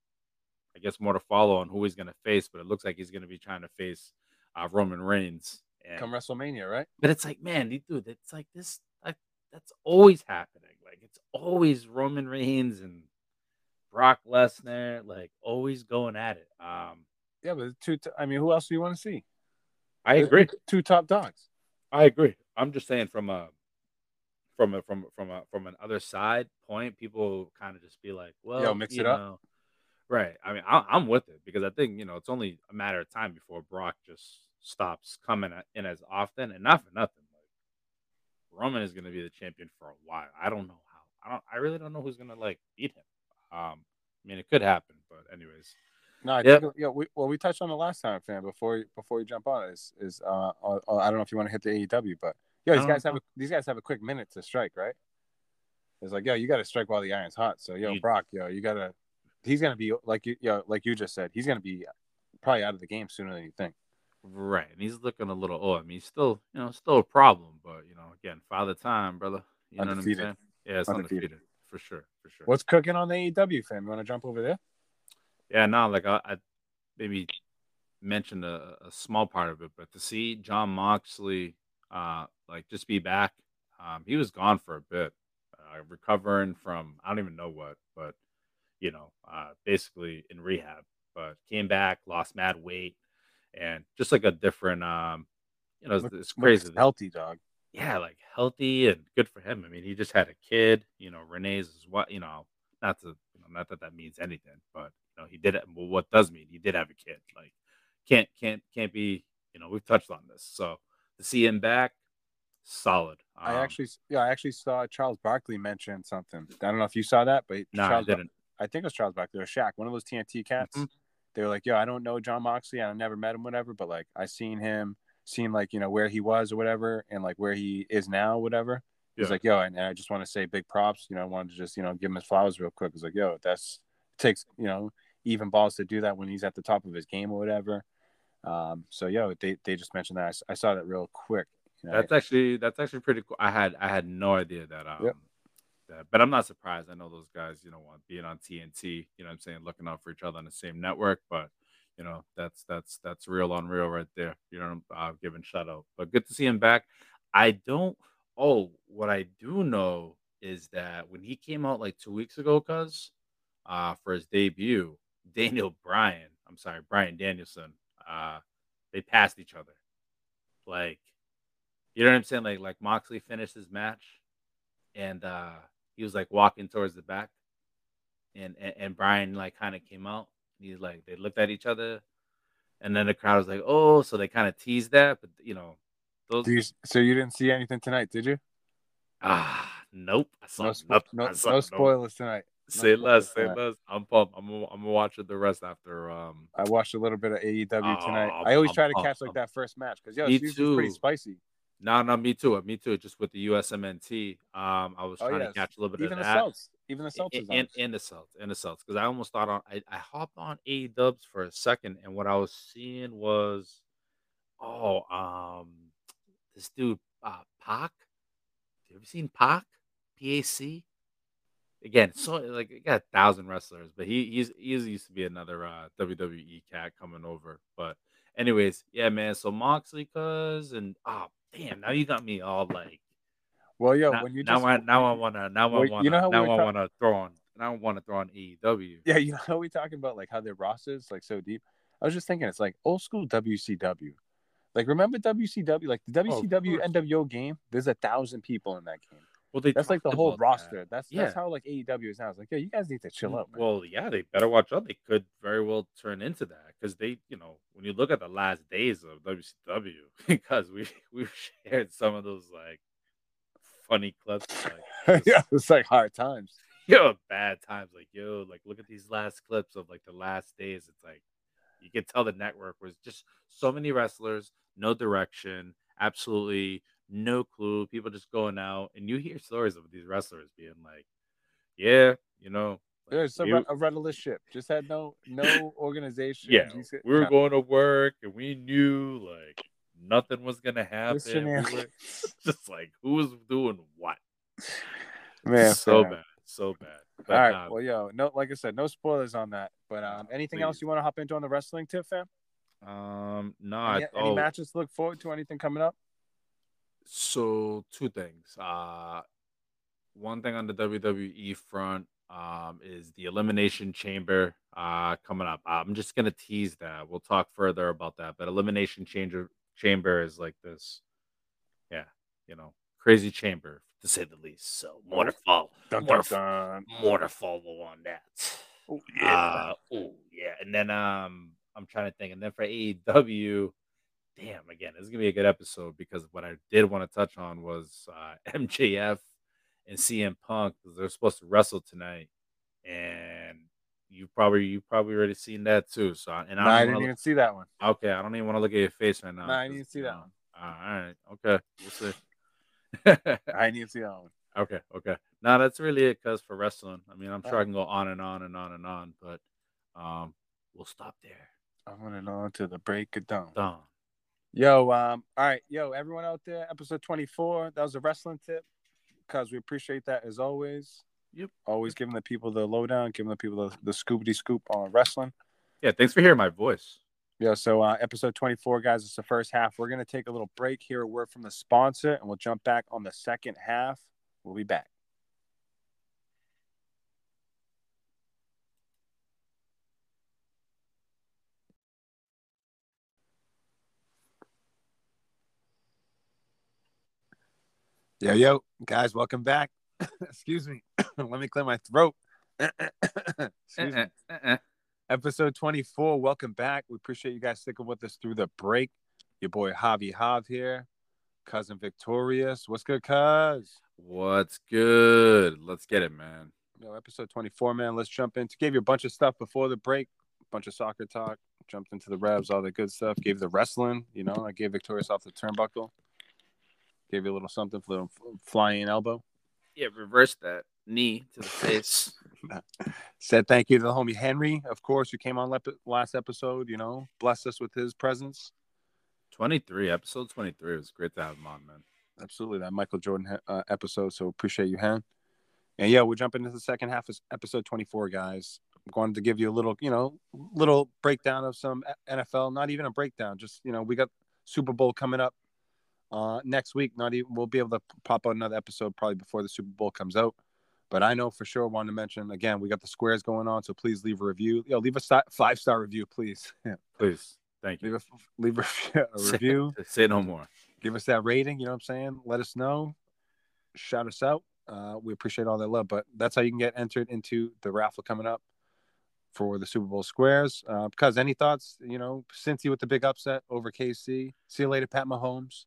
I guess more to follow on who he's gonna face. But it looks like he's gonna be trying to face uh, Roman Reigns and, come WrestleMania, right? But it's like, man, dude, it's like this. That's always happening. Like it's always Roman Reigns and Brock Lesnar, like always going at it. Um, yeah, but two. T- I mean, who else do you want to see? I agree. Two, two top dogs. I agree. I'm just saying from a from a from from a from an other side point, people kind of just be like, well, yo, mix it up, know. Right? I mean, I, I'm with it because I think you know it's only a matter of time before Brock just stops coming in as often, and not for nothing. Roman is going to be the champion for a while. I don't know how. I don't. I really don't know who's going to like beat him. Um, I mean, it could happen, but anyways. No, I yep. think yeah. We, well, we touched on the last time, fam. Before before you jump on, is is uh, I don't know if you want to hit the A E W, but Yo, these guys have a, these guys have a quick minute to strike, right? It's like, yo, you got to strike while the iron's hot. So, yo, Brock, yo, you got to – he's going to be – like you yo, like you just said, he's going to be probably out of the game sooner than you think. Right. And he's looking a little old. I mean, he's still, you know, still a problem. But, you know, again, father time, brother. You know undefeated. What I'm saying? Yeah, it's undefeated. undefeated. For sure. For sure. What's cooking on the A E W, fam? You want to jump over there? Yeah, no, like I, I maybe mentioned a, a small part of it. But to see John Moxley, uh, like, just be back, um, he was gone for a bit. Uh, recovering from I don't even know what, but you know, uh, basically in rehab. But came back, lost mad weight, and just like a different, um, you know, it's, it's crazy. Healthy dog, yeah, like healthy and good for him. I mean, he just had a kid. You know, Renee's is what you know. Not to you know, not that that means anything, but you know, he did. Well, what does mean? He did have a kid. Like, can't can't can't be. You know, we've touched on this. So to see him back. Solid. Um, I actually, yeah, I actually saw Charles Barkley mention something. I don't know if you saw that, but no, Charles I didn't. Bar- I think it was Charles Barkley or Shaq, one of those T N T cats. Mm-hmm. They were like, "Yo, I don't know John Moxley. I never met him, whatever. But like, I seen him, seen like you know where he was or whatever, and like where he is now, whatever." Yeah. He's like, "Yo," and, and I just want to say big props. You know, I wanted to just you know give him his flowers real quick. He's like, "Yo, that's it takes you know even balls to do that when he's at the top of his game or whatever." Um, so yo, they they just mentioned that. I, I saw that real quick. You know, that's actually that's actually pretty cool. I had I had no idea that um yep. that, but I'm not surprised. I know those guys, you know, want being on T N T, you know what I'm saying, looking out for each other on the same network, but you know, that's that's that's real on real right there. You know, I'm giving shout out. But good to see him back. I don't oh, what I do know is that when he came out like two weeks ago, cuz uh for his debut, Daniel Bryan, I'm sorry, Bryan Danielson, uh they passed each other. Like You know what I'm saying? Like, like Moxley finished his match, and uh, he was like walking towards the back, and and, and Bryan like kind of came out. He's like, they looked at each other, and then the crowd was like, "Oh," so they kind of teased that. But you know, those. You, so you didn't see anything tonight, did you? Ah, nope. I saw no, spo- no, I saw no spoilers no. tonight. No say less, say less. I'm pumped. I'm gonna, I'm gonna watch the rest after. Um, I watched a little bit of A E W oh, tonight. I'm, I always I'm, try to I'm, catch like I'm, that first match because yo, it's usually pretty spicy. No, no, me too. Me too. Just with the U S M N T, um, I was trying oh, yes. to catch a little bit Even of that. Celts. Even the Celtics. And, and, and the Celtics. And the Celtics. Because I almost thought on, I, I hopped on A E W for a second, and what I was seeing was, oh, um, this dude, uh, Pac. You ever seen Pac? P A C? Again, so like it got a thousand wrestlers, but he he's he used to be another uh, W W E cat coming over. But anyways, yeah, man. So Moxley, cuz, and ah. Oh, damn! Now you got me all like. Well, yo, now, when you just, now I now I wanna now well, I wanna you know now I talk- wanna throw on now I wanna throw on A E W. Yeah, you know how we talking about like how their rosters like so deep. I was just thinking it's like old school W C W. Like remember W C W? Like the W C W oh, N W O game. There's a thousand people in that game. Well, they that's like the whole roster. That. That's yeah. that's how like A E W is now. It's like yeah, you guys need to chill out. Man. Well, yeah, they better watch out. They could very well turn into that because they, you know, when you look at the last days of W C W, because we we shared some of those like funny clips. Like, yeah, it's like hard times. Yo, bad times. Like yo, like look at these last clips of like the last days. It's like you could tell the network was just so many wrestlers, no direction, absolutely. No clue. People just going out, and you hear stories of these wrestlers being like, "Yeah, you know, like, there's a, we, a rentalist ship. Just had no no organization. Yeah, said, we were no. going to work, and we knew like nothing was gonna happen. We were, just like who was doing what? Man, so man. bad, so bad. But, all right, um, well, yo, no, like I said, no spoilers on that. But um, anything please. else you want to hop into on the wrestling tip, fam? Um, no. Any, I, any oh. matches to look forward to? Anything coming up? So two things. Uh, one thing on the W W E front um, is the Elimination Chamber uh, coming up. I'm just gonna tease that. We'll talk further about that. But Elimination Chamber Chamber is like this, yeah, you know, crazy chamber to say the least. So more to follow, more, more to follow on that. Oh yeah, uh, oh yeah. And then um, I'm trying to think. And then for A E W. Damn, again, this is going to be a good episode because what I did want to touch on was uh, M J F and C M Punk because they're supposed to wrestle tonight. And you probably you probably already seen that too. So and I, no, I didn't look, even see that one. Okay, I don't even want to look at your face right now. No, I didn't see that one. Uh, all right, okay, we'll see. I didn't see that one. Okay, okay. Now that's really it, cuz for wrestling. I mean, I'm sure oh. I can go on and on and on and on, but um, we'll stop there. I'm going to on to the break of dawn. dawn. Yo, um, all right, yo, everyone out there, episode twenty-four. That was a wrestling tip, cuz we appreciate that as always. Yep. Always giving the people the lowdown, giving the people the, the scoopity scoop on wrestling. Yeah, thanks for hearing my voice. Yeah, so uh, episode twenty-four, guys, it's the first half. We're going to take a little break here, a word from the sponsor, and we'll jump back on the second half. We'll be back. Yo, yo, guys, welcome back. Excuse me. Let me clear my throat. Excuse uh-uh, me. Uh-uh. Episode twenty-four, welcome back. We appreciate you guys sticking with us through the break. Your boy Javi Hav here. Cousin Victorious. What's good, cuz? What's good? Let's get it, man. Yo, episode twenty-four, man. Let's jump in. Gave you a bunch of stuff before the break. Bunch of soccer talk. Jumped into the revs, all the good stuff. Gave the wrestling. You know, I gave Victorious off the turnbuckle. Gave you a little something for the flying elbow. Yeah, reverse that. Knee to the face. Said thank you to the homie Henry, of course, who came on le- last episode, you know, blessed us with his presence. twenty-three, episode twenty-three. It was great to have him on, man. Absolutely. That Michael Jordan uh, episode, so appreciate you, Hen. And, yeah, we're jumping into the second half of episode twenty-four, guys. I'm going to give you a little, you know, little breakdown of some N F L. Not even a breakdown. Just, you know, we got Super Bowl coming up uh, next week. Not even, we'll be able to pop out another episode probably before the Super Bowl comes out. But I know for sure, I wanted to mention, again, we got the squares going on, so please leave a review. Yo, leave a five-star review, please. Yeah. Please. Thank you. Leave a, leave a, a review. Say, say no more. Give us that rating, you know what I'm saying? Let us know. Shout us out. Uh, we appreciate all that love. But that's how you can get entered into the raffle coming up for the Super Bowl squares. Uh, because any thoughts, you know, Cincy with the big upset over K C. See you later, Pat Mahomes.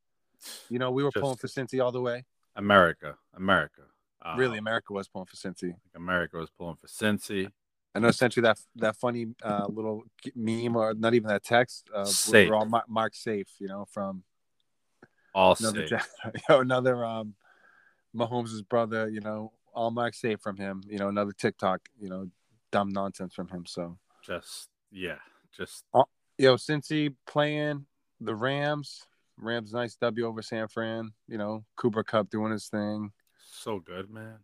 You know, we were Just pulling for Cincy all the way. America. America. Um, really, America was pulling for Cincy. America was pulling for Cincy. I know, essentially that that funny uh, little meme, or not even that text. Uh, safe. We're all mar- marked safe, you know, from all another, safe. You know, another um, Mahomes' brother, you know, all marked safe from him. You know, another TikTok, you know, dumb nonsense from him. So just yeah, just uh, yo, Cincy playing the Rams. Rams nice W over San Fran. You know, Cooper Kupp doing his thing. So good, man.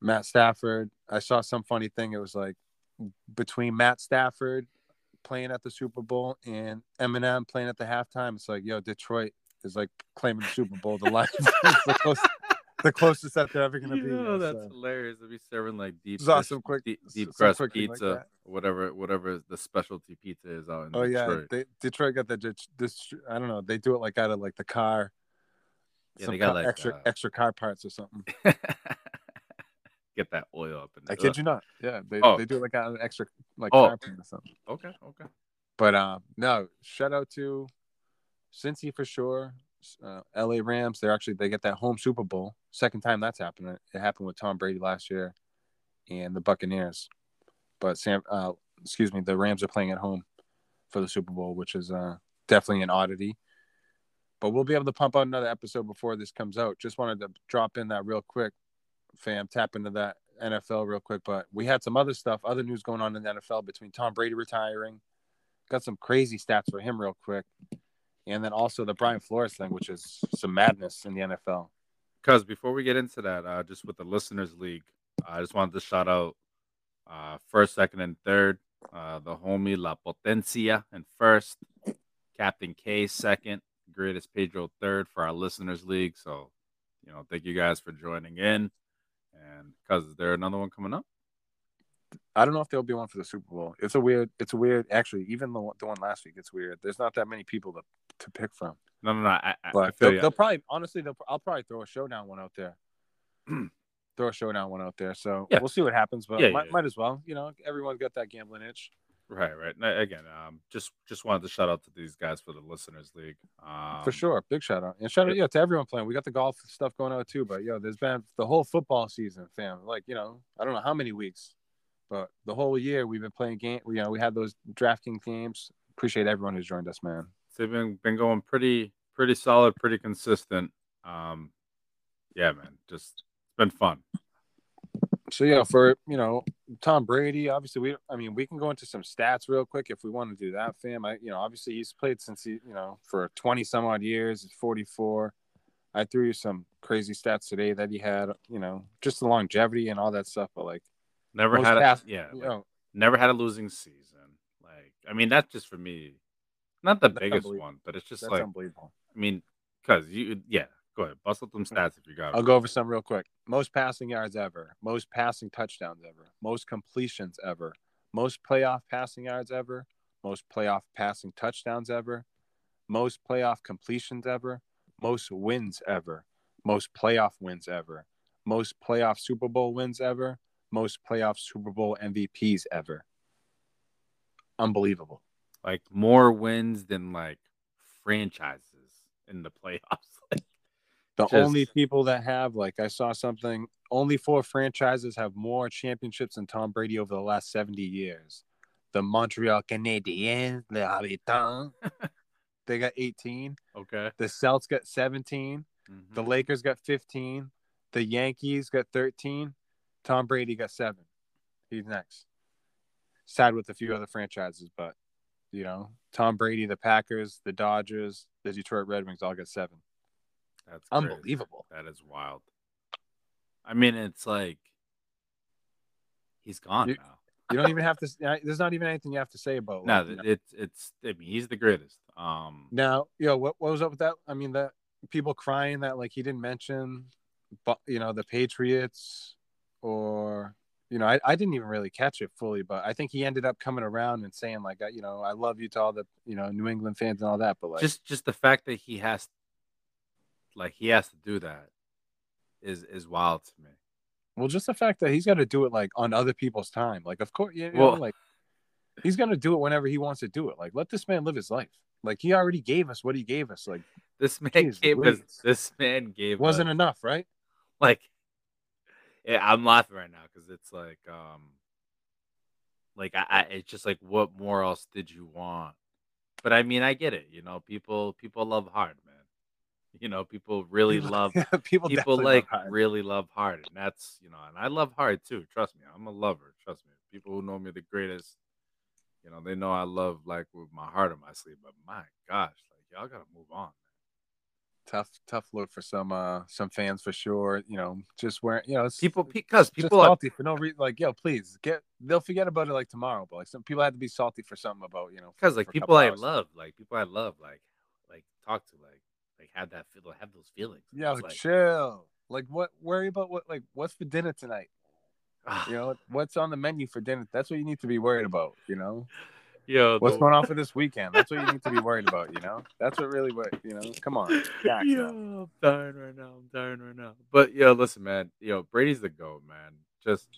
Matt Stafford. I saw some funny thing. It was like between Matt Stafford playing at the Super Bowl and Eminem playing at the halftime. It's like, yo, Detroit is like claiming the Super Bowl. The Lions, the, close, the closest that they're ever going to be. Oh, that's so hilarious. They'll be serving like deep, it's awesome, quick, deep, deep crust pizza, like whatever, whatever the specialty pizza is out in oh, Detroit. Oh yeah, they, Detroit got that. This, I don't know. They do it like out of like the car. Yeah, some they got car, like extra uh, extra car parts or something. Get that oil up in there. I kid you not. Yeah, they oh. they do like an extra like oh. car part or something. Okay, okay. But uh, no, shout out to Cincy for sure. Uh, L A Rams. They're actually they get that home Super Bowl. Second time that's happened. It happened with Tom Brady last year and the Buccaneers. But Sam, uh, excuse me, the Rams are playing at home for the Super Bowl, which is uh, definitely an oddity. But we'll be able to pump out another episode before this comes out. Just wanted to drop in that real quick, fam. Tap into that N F L real quick. But we had some other stuff, other news going on in the N F L between Tom Brady retiring. Got some crazy stats for him real quick. And then also the Brian Flores thing, which is some madness in the N F L. Because before we get into that, uh, just with the Listeners League, I just wanted to shout out uh, first, second, and third. Uh, the homie La Potencia in first. Captain K second. Greatest Pedro third for our Listeners League. So, you know, thank you guys for joining in. And because is there another one coming up? I don't know if there'll be one for the Super Bowl. It's a weird, it's a weird, actually, even the, the one last week, it's weird. There's not that many people to, to pick from. No, no, no. I, I feel they'll, you. they'll probably, honestly, they'll, I'll probably throw a showdown one out there. throw a showdown one out there. So yeah. We'll see what happens, but yeah, might, yeah, might as well. You know, everyone's got that gambling itch. Right, right. Again, um, just just wanted to shout out to these guys for the Listeners League. Um, for sure, big shout out and shout out yeah to everyone playing. We got the golf stuff going on too, but yo, there's been the whole football season, fam. Like you know, I don't know how many weeks, but the whole year we've been playing game. We, you know, we had those DraftKings games. Appreciate everyone who's joined us, man. It's been been going pretty pretty solid, pretty consistent. Um, yeah, man, just it's been fun. So yeah, for you know Tom Brady, obviously we, I mean, we can go into some stats real quick if we want to do that, fam. I, you know, obviously he's played since he, you know, for twenty some odd years. He's forty-four. I threw you some crazy stats today that he had, you know, just the longevity and all that stuff. But like, never had, path, a, yeah, like, know, never had a losing season. Like, I mean, that's just for me, not the biggest one, but it's just that's like, unbelievable. I mean, because you, yeah. Go ahead. Bustle them stats if you got it. I'll go over some real quick. Most passing yards ever. Most passing touchdowns ever. Most completions ever. Most playoff passing yards ever. Most playoff passing touchdowns ever. Most playoff completions ever. Most wins ever. Most playoff wins ever. Most playoff Super Bowl wins ever. Most playoff Super Bowl M V Ps ever. Unbelievable. Like more wins than like franchises in the playoffs. Like The Just, only people that have, like, I saw something, only four franchises have more championships than Tom Brady over the last seventy years. The Montreal Canadiens, Les Habitants, they got eighteen. Okay. The Celtics got seventeen. Mm-hmm. The Lakers got fifteen. The Yankees got thirteen. Tom Brady got seven. He's next. Sad with a few other franchises, but, you know, Tom Brady, the Packers, the Dodgers, the Detroit Red Wings all got seven. That's unbelievable. Crazy. That is wild. I mean, it's like he's gone you, now. You don't even have to. There's not even anything you have to say about. No, like, it's it's. I mean, he's the greatest. Um. Now, you know what? What was up with that? I mean, that people crying that like he didn't mention, but you know, the Patriots, or you know, I I didn't even really catch it fully, but I think he ended up coming around and saying like, you know, I love you to all the you know New England fans and all that, but like just just the fact that he has. Like he has to do that is is wild to me. Well, just the fact that he's got to do it like on other people's time. Like, of course, you know, well, like he's gonna do it whenever he wants to do it. Like, let this man live his life. Like, he already gave us what he gave us. Like, this man geez, gave us. This man gave wasn't us. Enough, right? Like, yeah, I'm laughing right now because it's like, um, like I, I, it's just like, what more else did you want? But I mean, I get it. You know, people people love hard, man. You know, people really love yeah, people, people like love really love hard. And that's, you know, and I love hard too. Trust me. I'm a lover. Trust me. People who know me the greatest, you know, they know I love like with my heart in my sleeve. But my gosh, like y'all gotta move on. Tough, tough look for some uh some fans for sure. You know, just wearing you know it's, people because people just are salty for no reason. Like, yo, please get they'll forget about it like tomorrow, but like some people have to be salty for something about, you know, because like people I hours. love, like people I love, like like talk to like Like have that feel, have those feelings. Yeah, like, like, chill. Like what? Worry about what? Like what's for dinner tonight? You know what's on the menu for dinner. That's what you need to be worried about. You know, yo, what's the... going on for this weekend? That's what you need to be worried about. You know, that's what really works. You know, come on. Yeah, I'm dying right now. I'm dying right now. But yo, listen, man. Yo, Brady's the GOAT, man. Just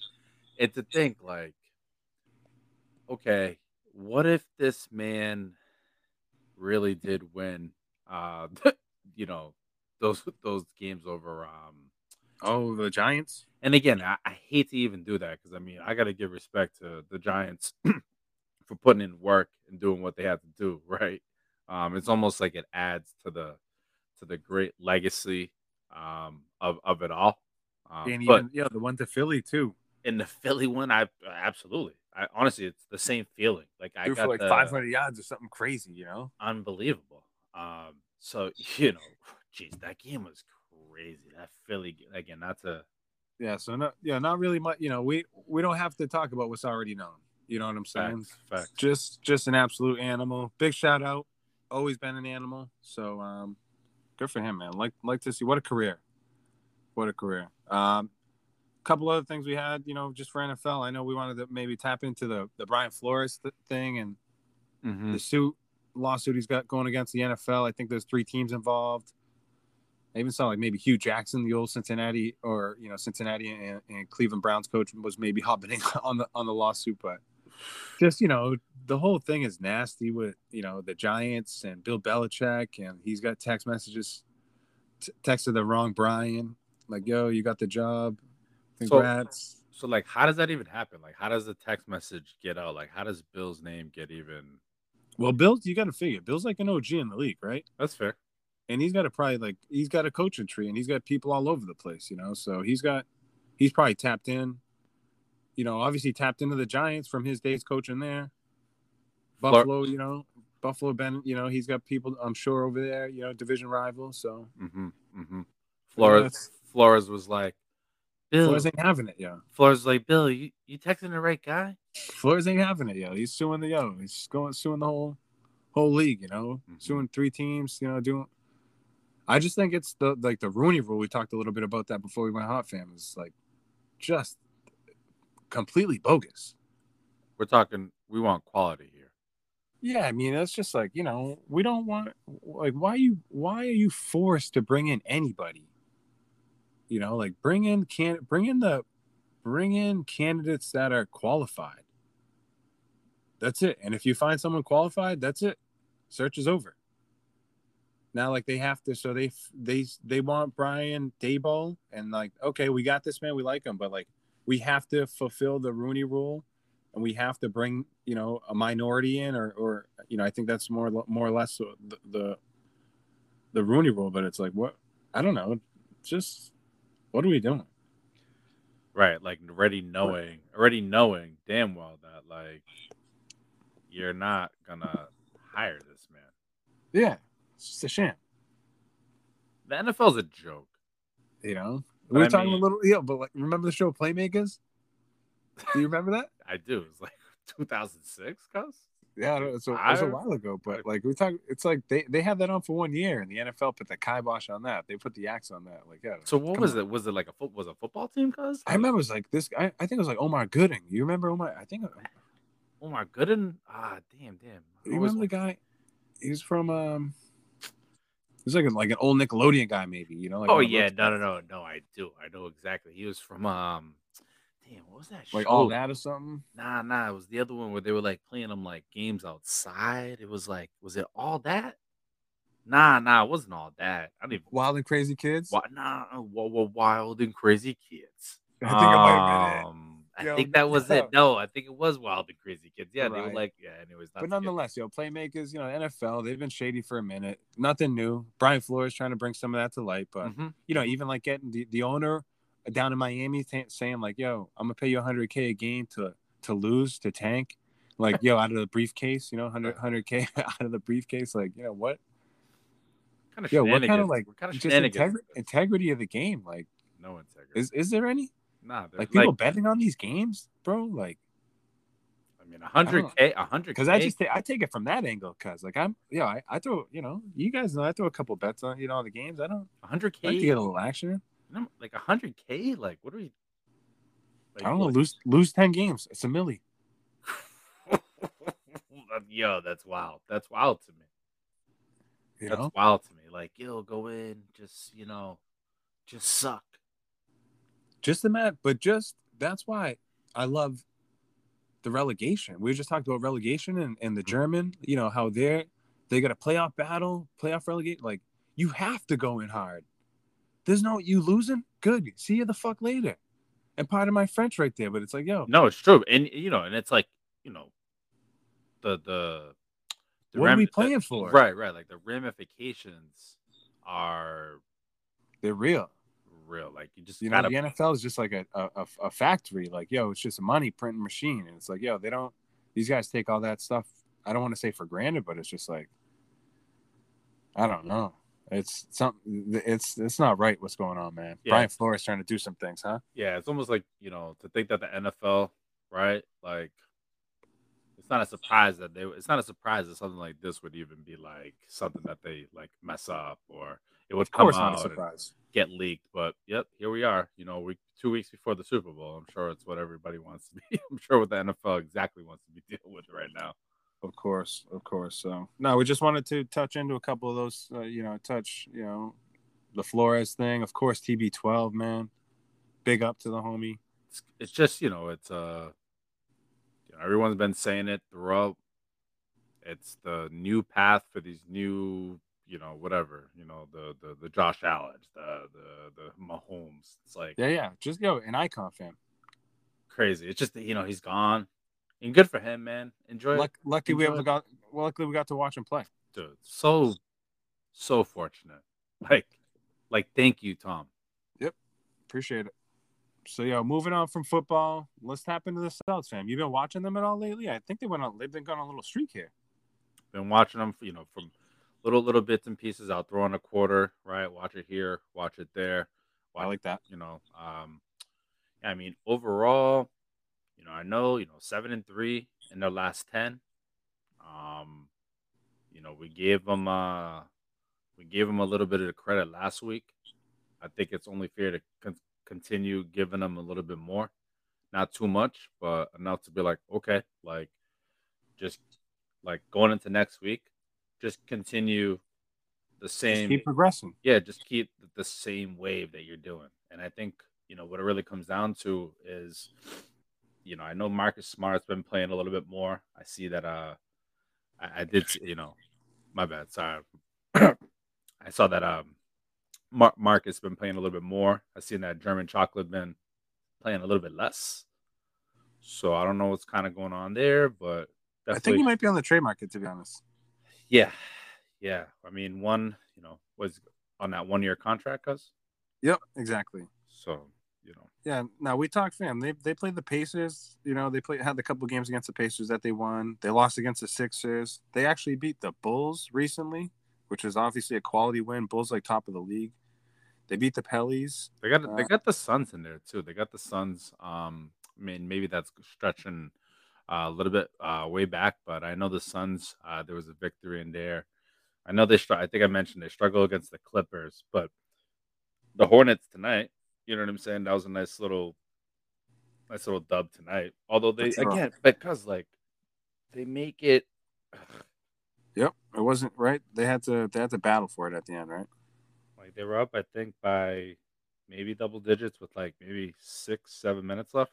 and to think, like, okay, what if this man really did win? Uh, you know, those those games over. Um, oh, the Giants. And again, I, I hate to even do that because I mean, I got to give respect to the Giants for putting in work and doing what they had to do, right? Um, it's almost like it adds to the to the great legacy um, of of it all. Um, and even yeah, the one to Philly too. And the Philly one, I absolutely, I honestly, it's the same feeling. Like I got for like the, five hundred yards or something crazy, you know, unbelievable. Um. So, you know, geez, that game was crazy. That Philly game, again, not to. Yeah, so, not, yeah, not really much. You know, we, we don't have to talk about what's already known. You know what I'm saying? Facts, facts. Just just an absolute animal. Big shout out. Always been an animal. So, um, good for him, man. Like like to see. What a career. What a career. Um, couple other things we had, you know, just for N F L. I know we wanted to maybe tap into the, the Brian Flores th- thing and mm-hmm. the suit. Lawsuit he's got going against the N F L. I think there's three teams involved. I even saw like maybe Hugh Jackson, the old Cincinnati or you know Cincinnati and, and Cleveland Browns coach, was maybe hopping on the on the lawsuit. But just you know the whole thing is nasty with you know the Giants and Bill Belichick, and he's got text messages, t- texted the wrong Brian, like yo, you got the job, congrats. So, so like, how does that even happen? Like, how does the text message get out? Like, how does Bill's name get even? Well, Bill, you got to figure. Bill's like an O G in the league, right? That's fair. and he's got a probably like he's got a coaching tree and he's got people all over the place, you know. So he's got he's probably tapped in, you know, obviously tapped into the Giants from his days coaching there. Buffalo, you know, Buffalo Ben, you know, he's got people, I'm sure, over there, you know, division rival. So mm-hmm, mm-hmm. Flores Flores was like, Bill, Flores ain't having it, yo. Flores was like, Bill, you, you texting the right guy? Flores ain't having it, yo. He's suing the yo. He's going suing the whole whole league, you know, mm-hmm. suing three teams, you know, doing. I just think it's the like the Rooney rule. We talked a little bit about that before we went hot, fam. It's like just completely bogus. We're talking. We want quality here. Yeah, I mean, that's just like, you know, we don't want like why you why are you forced to bring in anybody? You know, like bring in can bring in the bring in candidates that are qualified. That's it. And if you find someone qualified, that's it. Search is over. Now, like they have to, so they they they want Brian Daboll, and like, okay, we got this man, we like him, but like we have to fulfill the Rooney rule. And we have to bring, you know, a minority in, or, or you know, I think that's more more or less the the, the Rooney rule. But it's like, what? I don't know. Just what are we doing? Right, like already knowing, right. already knowing damn well that like you're not gonna hire this man. Yeah, it's just a sham. The N F L's a joke, you know. We were talking mean, a little, yeah, but like, remember the show Playmakers? Do you remember that? I do. It was like two thousand six, cuz? Yeah, it was, a, it was a while ago. But like we talk, it's like they, they had that on for one year, and the N F L put the kibosh on that. They put the axe on that. Like, yeah. So what was on. it? Was it like a fo- was a football team, cuz? I remember it was like this. I, I think it was like Omar Gooding. You remember Omar? I think Omar Gooding. Ah, damn, damn. You remember the guy? He was from um. He's like a, like an old Nickelodeon guy, maybe. You know? Like oh yeah, no, no, no, no. I do. I know exactly. He was from um. Damn, what was that show? Like All That or something? Nah, nah. It was the other one where they were like playing them like games outside. It was like, was it All That? Nah, nah. It wasn't All That. I didn't. Even... Wild and Crazy Kids? What? Nah, whoa, whoa, Wild and Crazy Kids. I think um, it might have been it. I yo, think that was yeah. it. No, I think it was Wild and Crazy Kids. Yeah, right. They were like, yeah. Anyways, not but nonetheless, good. yo, Playmakers, you know, N F L, they've been shady for a minute. Nothing new. Brian Flores trying to bring some of that to light, but mm-hmm. you know, even like getting the, the owner. Down in Miami, t- saying like, "Yo, I'm gonna pay you one hundred K a game to to lose to tank, like, yo, out of the briefcase, you know, one hundred K out of the briefcase, like, you know what? Kind of, yo, what kind of like what kind of just integri- integrity of the game, like, no integrity. Is is there any? Nah, like people like, betting on these games, bro. Like, I mean, one hundred K, one hundred K. Because I just t- I take it from that angle, cause like I'm, yeah, you know, I, I throw, you know, you guys know, I throw a couple bets on, you know, on the games. I don't one hundred K. I like to get a little action. Like one hundred K? Like, what are we... Like, I don't know. What? Lose lose ten games. It's a milli. Yo, that's wild. That's wild to me. You that's know? wild to me. Like, yo, go in. Just, you know, just suck. Just the map. But just, that's why I love the relegation. We just talked about relegation and, and the German, you know, how they're, they got a playoff battle, playoff relegation. Like, you have to go in hard. There's no you losing. Good. See you the fuck later. And part of my French right there, but it's like, yo. No, it's true. And you know, and it's like, you know, the the, the what ram- are we playing the, for? Right, right. Like the ramifications are they're real. Real. Like you just you gotta, know, the N F L is just like a, a a factory. Like, yo, it's just a money printing machine. And it's like, yo, they don't these guys take all that stuff. I don't want to say for granted, but it's just like I don't know. It's something. It's it's not right. What's going on, man? Yeah. Brian Flores trying to do some things, huh? Yeah, it's almost like you know to think that the N F L, right? Like, it's not a surprise that they. It's not a surprise that something like this would even be like something that they like mess up or it would come out and get leaked. But yep, here we are. You know, we two weeks before the Super Bowl. I'm sure it's what everybody wants to be. I'm sure what the N F L exactly wants to be dealing with right now. Of course, of course. So, no, we just wanted to touch into a couple of those, uh, you know, touch, you know, the Flores thing. Of course, T B twelve, man. Big up to the homie. It's, it's just, you know, it's, uh, you know, everyone's been saying it throughout. It's the new path for these new, you know, whatever, you know, the the, the Josh Allen, the, the, the Mahomes. It's like, yeah, yeah, just go, you know, an icon fan. Crazy. It's just, you know, he's gone. And good for him, man. Enjoy. Luck, lucky Enjoy. we have got. Well, luckily we got to watch him play. Dude, so so fortunate. Like, like, thank you, Tom. Yep. Appreciate it. So, yeah, moving on from football, let's tap into the Celtics, fam. You been watching them at all lately? I think they went on, they've been going on a little streak here. Been watching them, you know, from little, little bits and pieces. I'll throw in a quarter, right? Watch it here, watch it there. Watch, I like that. You know, um, yeah, I mean, overall, you know, I know, you know, seven and three in their last ten. Um, you know, we gave them, uh, we gave them a little bit of the credit last week. I think it's only fair to con- continue giving them a little bit more, not too much, but enough to be like, okay, like just like going into next week, just continue the same, just keep progressing. Yeah. Just keep the same wave that you're doing. And I think, you know, what it really comes down to is, you know, I know Marcus Smart's been playing a little bit more. I see that, uh, I, I did, you know, my bad. Sorry. I saw that um, Mark Mark has been playing a little bit more. I've seen that German Chocolate been playing a little bit less. So I don't know what's kind of going on there, but definitely... I think he might be on the trade market, to be honest. Yeah, yeah. I mean, one, you know, was on that one-year contract, cuz. Yep, exactly. So you know. Yeah. Now we talked, fam. They they played the Pacers. You know, they played had a couple games against the Pacers that they won. They lost against the Sixers. They actually beat the Bulls recently, which is obviously a quality win. Bulls like top of the league. They beat the Pellies. They got uh, they got the Suns in there too. They got the Suns. Um, I mean, maybe that's stretching uh, a little bit uh, way back, but I know the Suns. Uh, there was a victory in there. I know they. I think I mentioned they struggle against the Clippers, but the Hornets tonight. You know what I'm saying? That was a nice little, nice little dub tonight. Although they that's again rough. Because like they make it. Yep, it wasn't right. They had to they had to battle for it at the end, right? Like they were up, I think, by maybe double digits with like maybe six, seven minutes left.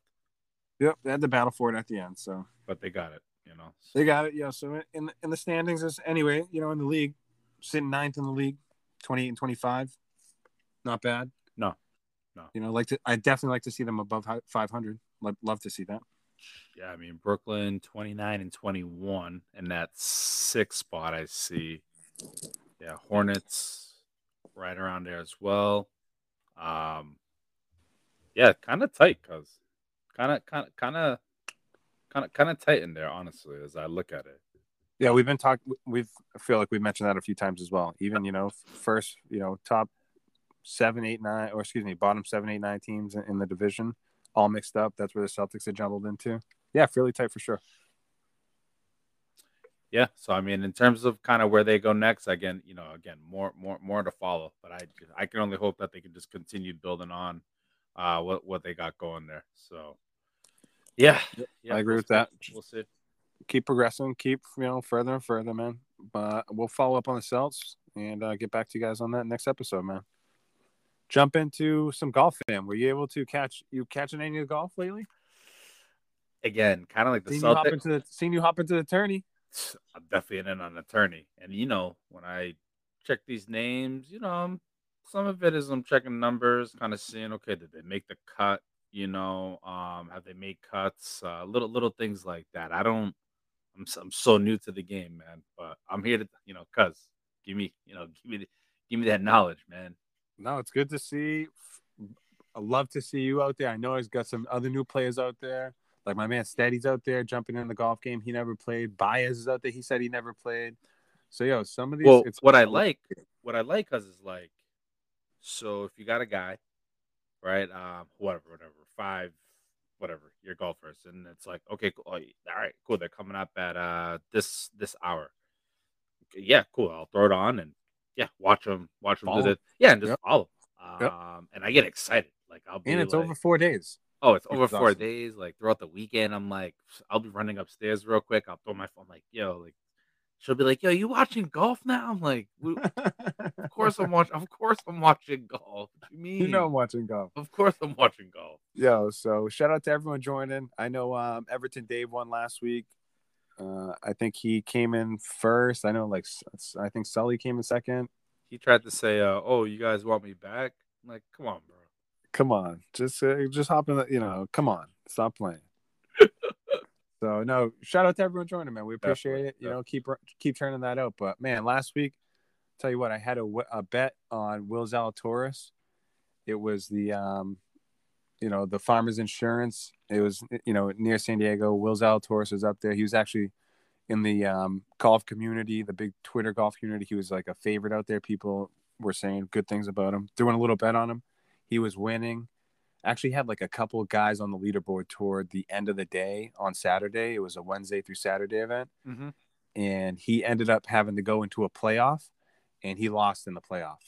Yep, they had to battle for it at the end. So, but they got it, you know. So. They got it, yeah. So in in the standings is anyway, you know, in the league, sitting ninth in the league, twenty eight and twenty five, not bad. No, no. You know, like to, I definitely like to see them above five hundred. Love, love to see that. Yeah, I mean, Brooklyn, twenty-nine and twenty-one, and that sixth spot I see. Yeah, Hornets right around there as well. Um, yeah, kind of tight, cause kind of, kind of, kind of, kind of, kind of tight in there, honestly, as I look at it. Yeah, we've been talking. We've I feel like we've mentioned that a few times as well. Even you know, first you know, top seven, eight, nine, or excuse me, bottom seven, eight, nine teams in, in the division. All mixed up. That's where the Celtics are jumbled into. Yeah, fairly tight for sure. Yeah. So I mean, in terms of kind of where they go next, again, you know, again, more, more, more to follow. But I, I can only hope that they can just continue building on uh, what what they got going there. So, yeah, yeah I agree we'll with see. that. We'll see. Keep progressing. Keep you know further and further, man. But we'll follow up on the Celtics and uh, get back to you guys on that next episode, man. Jump into some golf, fam. Were you able to catch you catching any of the golf lately? Again, kind of like the seen Celtics. You hop into the, seen you hop into the tourney. I'm definitely in on the tourney. And, you know, when I check these names, you know, I'm, some of it is I'm checking numbers, kind of seeing, okay, did they make the cut? You know, um, have they made cuts? Uh, little little things like that. I don't – I'm I'm so new to the game, man. But I'm here to, you know, cuz give me, you know, give me, the, give me that knowledge, man. No, it's good to see. I love to see you out there. I know he's got some other new players out there. Like my man Steady's out there jumping in the golf game. He never played. Baez is out there. He said he never played. So, yo, some of these. Well, it's what I like, what I like us is like, so if you got a guy, right, um, whatever, whatever, five, whatever, your golfers, and it's like, okay, cool. All right, cool. They're coming up at uh this this hour. Yeah, cool. I'll throw it on and. Yeah, watch them, watch them do it. Yeah, and just yep. follow them. Um, yep. And I get excited. Like I'll be and it's like, over four days. Oh, it's over it's four awesome. days. Like throughout the weekend, I'm like, I'll be running upstairs real quick. I'll throw my phone. Like, yo, like she'll be like, yo, you watching golf now? I'm like, of course I'm watching. Of course I'm watching golf. What do you mean? You know I'm watching golf. Of course I'm watching golf. Yo, so shout out to everyone joining. I know um, Everton Dave won last week. Uh, I think he came in first. I know, like, I think Sully came in second. He tried to say, uh, "Oh, you guys want me back?" I'm like, come on, bro. Come on, just, uh, just hop in. The, you know, come on, stop playing. So no, shout out to everyone joining, man. We appreciate Definitely. it. You yeah. know, keep keep turning that out. But man, last week, tell you what, I had a, a bet on Will Zalatoris. It was the, um, you know, the Farmers Insurance. It was, you know, near San Diego. Will Zalatoris was up there. He was actually in the um, golf community, the big Twitter golf community. He was like a favorite out there. People were saying good things about him. Doing a little bet on him. He was winning. Actually had like a couple of guys on the leaderboard toward the end of the day on Saturday. It was a Wednesday through Saturday event. Mm-hmm. And he ended up having to go into a playoff, and he lost in the playoff.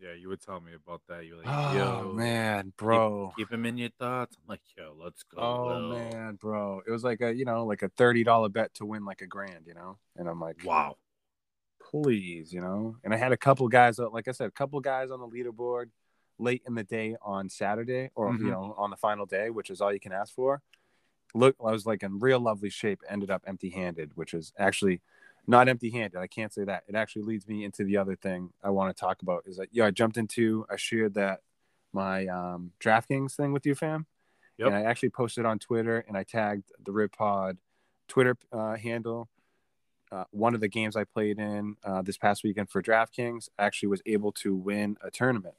Yeah, you would tell me about that. You were like, oh, yo, man, bro. Keep, keep him in your thoughts. I'm like, yo, let's go. Oh, Will. Man, bro. It was like a, you know, like a thirty dollar bet to win like a grand, you know? And I'm like, wow, please, you know? And I had a couple guys, like I said, a couple guys on the leaderboard late in the day on Saturday or, mm-hmm. you know, on the final day, which is all you can ask for. Look, I was like in real lovely shape, ended up empty-handed, which is actually not empty-handed. I can't say that. It actually leads me into the other thing I want to talk about is that, yeah, you know, I jumped into, I shared that my um, DraftKings thing with you, fam. Yep. And I actually posted on Twitter and I tagged the Rib Pod Twitter uh, handle. Uh, one of the games I played in uh, this past weekend for DraftKings actually was able to win a tournament,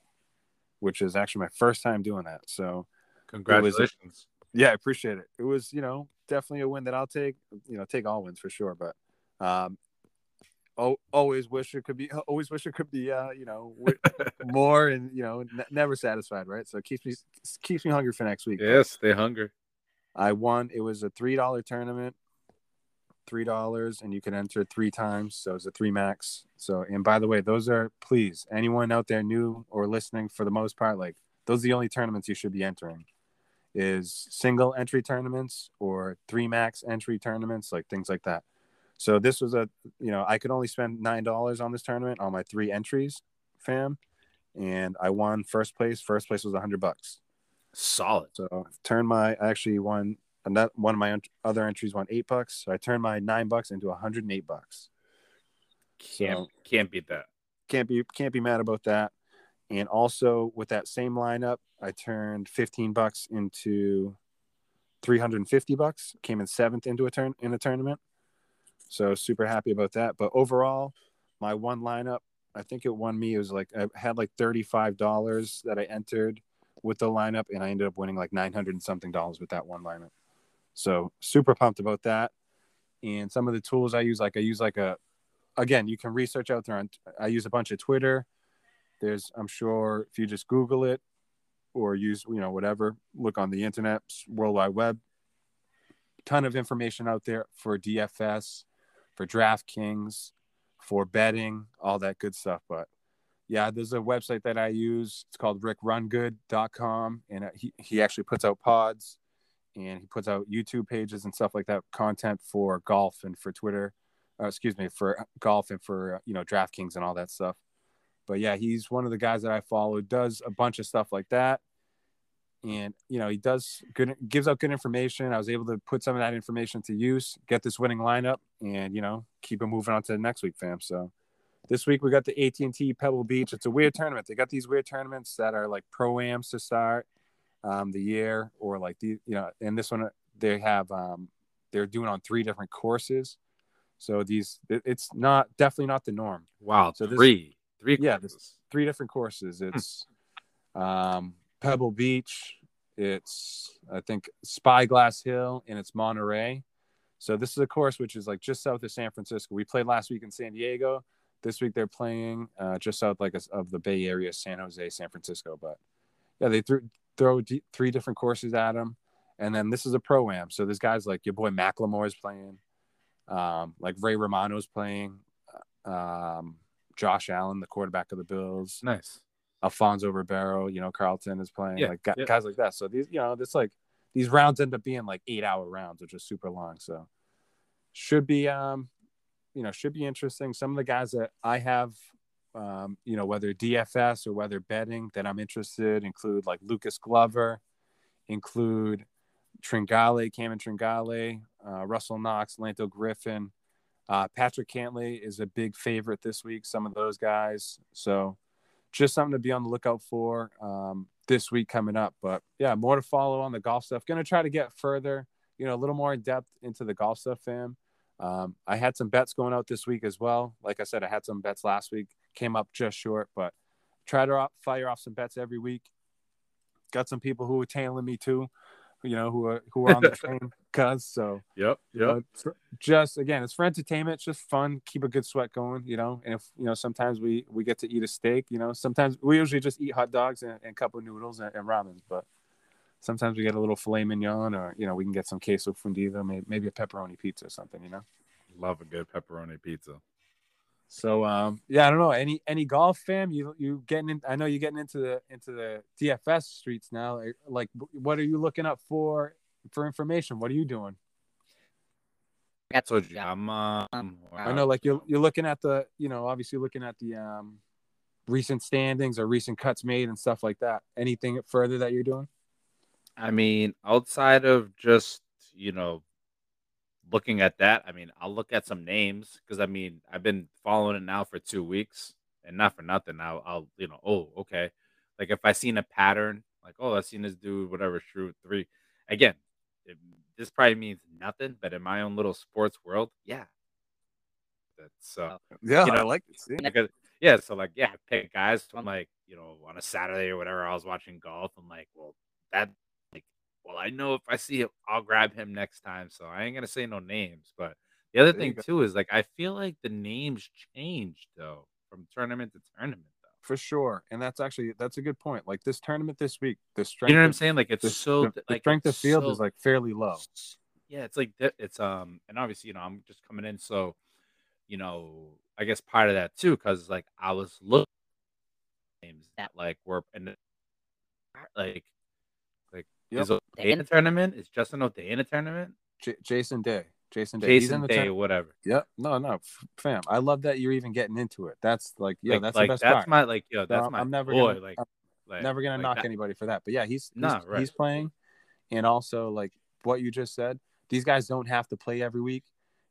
which is actually my first time doing that. So congratulations. It was, yeah, I appreciate it. It was, you know, definitely a win that I'll take, you know, take all wins for sure. But um, oh, always wish it could be, always wish it could be, uh, you know, more and, you know, n- never satisfied. Right. So it keeps me, keeps me hungry for next week. Yes, they hungry. I won. It was a three dollar tournament, three dollars, and you can enter three times. So it's a three max. So, and by the way, those are, please, anyone out there new or listening, for the most part, like those are the only tournaments you should be entering. Is single entry tournaments or three max entry tournaments, like things like that. So this was a, you know, I could only spend nine dollars on this tournament on my three entries, fam. And I won first place. First place was a hundred bucks. Solid. So I turned my, I actually won another one of my other entries won eight bucks. So I turned my nine bucks into one hundred eight bucks. Can't, so, can't beat that. Can't be, can't be mad about that. And also with that same lineup, I turned fifteen bucks into three hundred fifty bucks, came in seventh into a turn in a tournament. So super happy about that. But overall, my one lineup, I think it won me. It was like, I had like thirty-five dollars that I entered with the lineup, and I ended up winning like nine hundred and something dollars with that one lineup. So super pumped about that. And some of the tools I use, like I use like a, again, you can research out there on, I use a bunch of Twitter. There's, I'm sure if you just Google it or use, you know, whatever, look on the internet, World Wide Web, ton of information out there for D F S, for DraftKings, for betting, all that good stuff. But yeah, there's a website that I use. It's called rick run good dot com. And he, he actually puts out pods and he puts out YouTube pages and stuff like that, content for golf and for Twitter, uh, excuse me, for golf and for, you know, DraftKings and all that stuff. But yeah, he's one of the guys that I follow, does a bunch of stuff like that. And, you know, he does good, gives out good information. I was able to put some of that information to use, get this winning lineup, and, you know, keep it moving on to the next week, fam. So this week we got the A T and T Pebble Beach. It's a weird tournament. They got these weird tournaments that are like pro-ams to start um, the year, or like the, you know, and this one they have, um, they're doing on three different courses. So these, it's not, definitely not the norm. Wow. So this, three. Three yeah, there's three different courses. It's um, Pebble Beach, it's, I think, Spyglass Hill, and it's Monterey. So this is a course which is, like, just south of San Francisco. We played last week in San Diego. This week they're playing uh, just south, like, of the Bay Area, San Jose, San Francisco. But, yeah, they th- throw d- three different courses at them. And then this is a pro-am. So there's guys like your boy Macklemore is playing. Um, like, Ray Romano's playing. Um Josh Allen, the quarterback of the Bills. Nice. Alfonso Ribeiro, you know, Carlton is playing. Yeah, like guys, yeah. guys like that. So these, you know, this like these rounds end up being like eight hour rounds, which is super long. So should be um, you know, should be interesting. Some of the guys that I have um, you know, whether D F S or whether betting that I'm interested include like Lucas Glover, include Tringale, Cameron Tringale, uh, Russell Knox, Lanto Griffin. Uh, Patrick Cantley is a big favorite this week, some of those guys. So just something to be on the lookout for um, this week coming up. But, yeah, more to follow on the golf stuff. Going to try to get further, you know, a little more in depth into the golf stuff, fam. Um, I had some bets going out this week as well. Like I said, I had some bets last week, came up just short, but try to fire off some bets every week. Got some people who are tailing me too, you know, who are who are on the train, cuz so yep, yep. You know, just again, it's for entertainment, it's just fun, keep a good sweat going, you know. And if you know, sometimes we, we get to eat a steak, you know, sometimes we usually just eat hot dogs and, and a couple of noodles and, and ramens, but sometimes we get a little filet mignon, or you know, we can get some queso fundido, maybe, maybe a pepperoni pizza or something, you know. Love a good pepperoni pizza. So um, yeah, I don't know. Any any golf fam? You you getting? In, I know you're getting into the into the D F S streets now. Like, what are you looking up for for information? What are you doing? I told you, I'm. Um, wow. I know, like you're you're looking at the, you know, obviously looking at the um, recent standings or recent cuts made and stuff like that. Anything further that you're doing? I mean, outside of just, you know, looking at that, I mean, I'll look at some names because, I mean, I've been following it now for two weeks and not for nothing. I'll, I'll you know, oh, okay. Like, if I seen a pattern, like, oh, I've seen this dude, whatever, shoot three. Again, it, this probably means nothing, but in my own little sports world, yeah. That's, uh, yeah, you know, I like to see it. Yeah, so, like, yeah, I pick guys. So I'm like, you know, on a Saturday or whatever, I was watching golf. I'm like, well, that. Well, I know if I see him, I'll grab him next time. So I ain't going to say no names. But the other there thing, too, is like I feel like the names changed, though, from tournament to tournament, though. For sure. And that's actually that's a good point. Like this tournament this week, the strength. You know what I'm saying? Like it's the, so the, like, the strength of field so, is like fairly low. Yeah, it's like it's um and obviously, you know, I'm just coming in. So, you know, I guess part of that, too, because like I was looking at names that like were and like. Yep. Is O'Day in the tournament? Is Justin O'Day in the tournament? J- Jason Day. Jason Day. Jason Day, tournament. Whatever. Yep. No, no, fam. I love that you're even getting into it. That's like, yeah, like, that's like, the best that's part. My, like, yo, that's no, my I'm never boy. Gonna, like, I'm like, never going like to knock that. Anybody for that. But, yeah, he's he's, nah, right. he's playing. And also, like, what you just said, these guys don't have to play every week.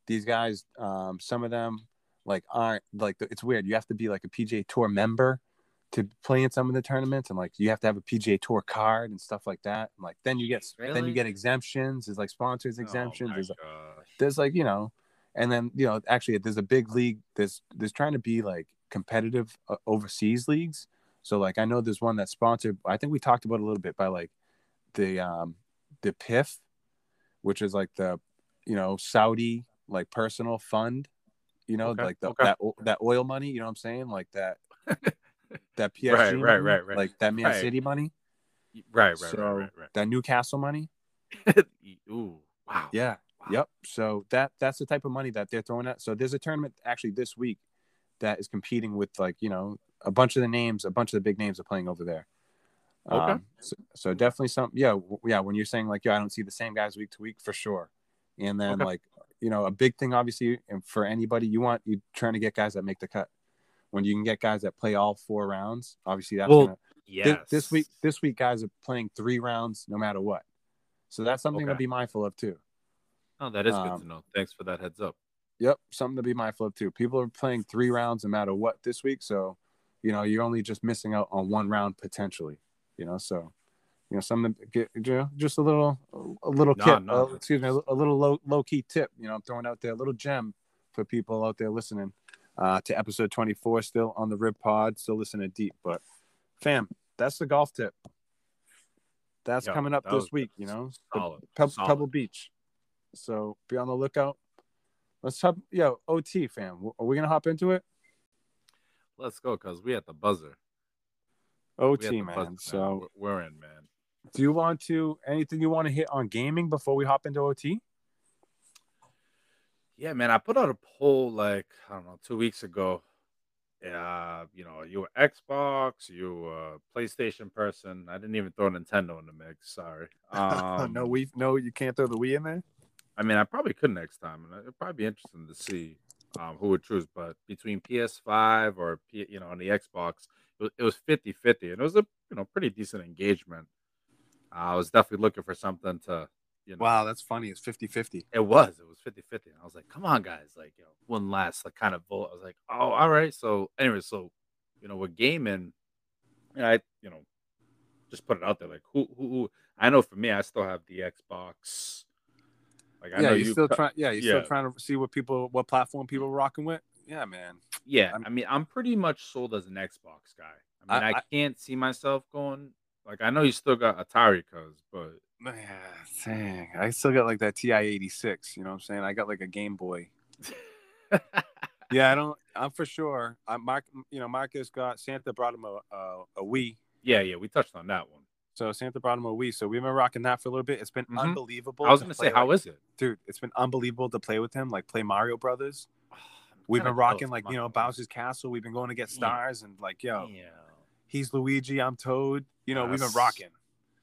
These guys, um, some of them, like, aren't, like, it's weird. You have to be, like, a P G A Tour member to play in some of the tournaments, and like you have to have a P G A Tour card and stuff like that. And like then you get really? then you get exemptions. There's like sponsors exemptions. Oh there's, like, there's like you know, and then you know actually there's a big league. There's there's trying to be like competitive uh, overseas leagues. So like I know there's one that's sponsored. I think we talked about it a little bit by like the um the P I F, which is like the you know Saudi like personal fund. You know okay. like the, okay. that that oil money. You know what I'm saying? Like that. That P S G right, money, right, right, right. Like that Man right. City money, right, right, so right, right, right. That Newcastle money. Ooh, wow. Yeah, wow. Yep. So that that's the type of money that they're throwing at. So there's a tournament actually this week that is competing with like you know a bunch of the names, a bunch of the big names are playing over there. Okay. Um, so, so definitely some, yeah, w- yeah. When you're saying like, yeah, I don't see the same guys week to week for sure, and then okay. like you know a big thing obviously, and for anybody you want you trying to get guys that make the cut. When you can get guys that play all four rounds, obviously that's well, gonna, yes. th- this week. This week, guys are playing three rounds no matter what, so that's something okay. to be mindful of too. Oh, that is um, good to know. Thanks for that heads up. Yep, something to be mindful of too. People are playing three rounds no matter what this week, so you know you're only just missing out on one round potentially. You know, so you know something to get you know, just a little, a little no, tip. No. Uh, excuse me, a little low, low key tip. You know, I'm throwing out there a little gem for people out there listening. Uh, to episode twenty-four, still on the Rib Pod, still listening deep. But, fam, that's the golf tip. That's Yo, coming up that this week, good. You know, solid, Pe- solid. Pebble Beach. So be on the lookout. Let's hop. Yo, O T, fam. Are we going to hop into it? Let's go, because we at the buzzer. O T, the man. Buzzer, so man. We're, we're in, man. Do you want to, anything you want to hit on gaming before we hop into O T? Yeah, man, I put out a poll like, I don't know, two weeks ago. Uh, you know, you were Xbox, you were a PlayStation person. I didn't even throw Nintendo in the mix. Sorry. Um, no, we no, you can't throw the Wii in there? I mean, I probably could next time. And it'd probably be interesting to see um, who would choose. But between P S five or, P, you know, on the Xbox, it was fifty-fifty. And it was a, you know, pretty decent engagement. Uh, I was definitely looking for something to... You know, wow, that's funny. It's fifty-fifty. It was. It was fifty-fifty. And I was like, come on, guys. Like, you know, one last like, kind of vote. I was like, oh, all right. So, anyway, so, you know, with gaming, you know, I, you know, just put it out there. Like, who, who, who? I know for me, I still have the Xbox. Like, I yeah, know you're you still trying. Yeah, you're yeah. still trying to see what people, what platform people are rocking with. Yeah, man. Yeah, I'm, I mean, I'm pretty much sold as an Xbox guy. I mean, I, I can't I, see myself going. Like, I know you still got Atari codes, but man, dang, I still got like that T I eighty-six. You know what I'm saying? I got like a Game Boy. Yeah, I don't. I'm for sure. I Mark, you know, Marcus got Santa brought him a uh, a Wii. Yeah, yeah, we touched on that one. So Santa brought him a Wii. So we've been rocking that for a little bit. It's been mm-hmm. unbelievable. I was gonna say, how with, is it, dude? It's been unbelievable to play with him. Like play Mario Brothers. Oh, we've been rocking like Mario. You know Bowser's Castle. We've been going to get stars yeah. and like yo, yeah. he's Luigi. I'm Toad. You know That's, we've been rocking.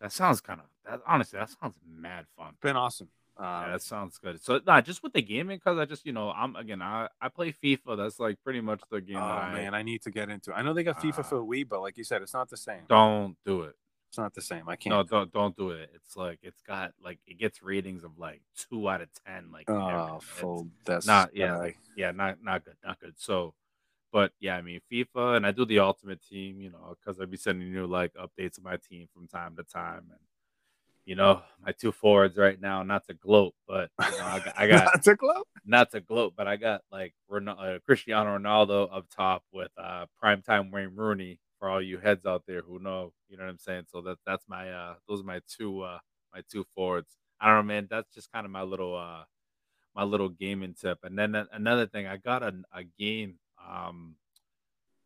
That sounds kind of. That honestly, that sounds mad fun. Been awesome. Uh, yeah, that sounds good. So, nah, just with the gaming, because I just, you know, I'm again, I, I play FIFA. That's like pretty much the game. Oh that man, I, I need to get into. I know they got uh, FIFA for Wii, but like you said, it's not the same. Don't do it. It's not the same. I can't. No, don't don't do it. It's like it's got like it gets ratings of like two out of ten. Like oh, full. That's not yeah, like, yeah, not not good, not good. So, but yeah, I mean FIFA, and I do the Ultimate Team, you know, because I'd be sending you like updates of my team from time to time, and. You know, my two forwards right now, not to gloat, but you know, I, I got not to gloat, not to gloat, but I got like Ronaldo, uh, Cristiano Ronaldo up top with uh, primetime Wayne Rooney for all you heads out there who know, you know what I'm saying? So that that's my uh, those are my two uh, my two forwards. I don't know, man. That's just kind of my little uh, my little gaming tip. And then uh, another thing, I got a, a game um,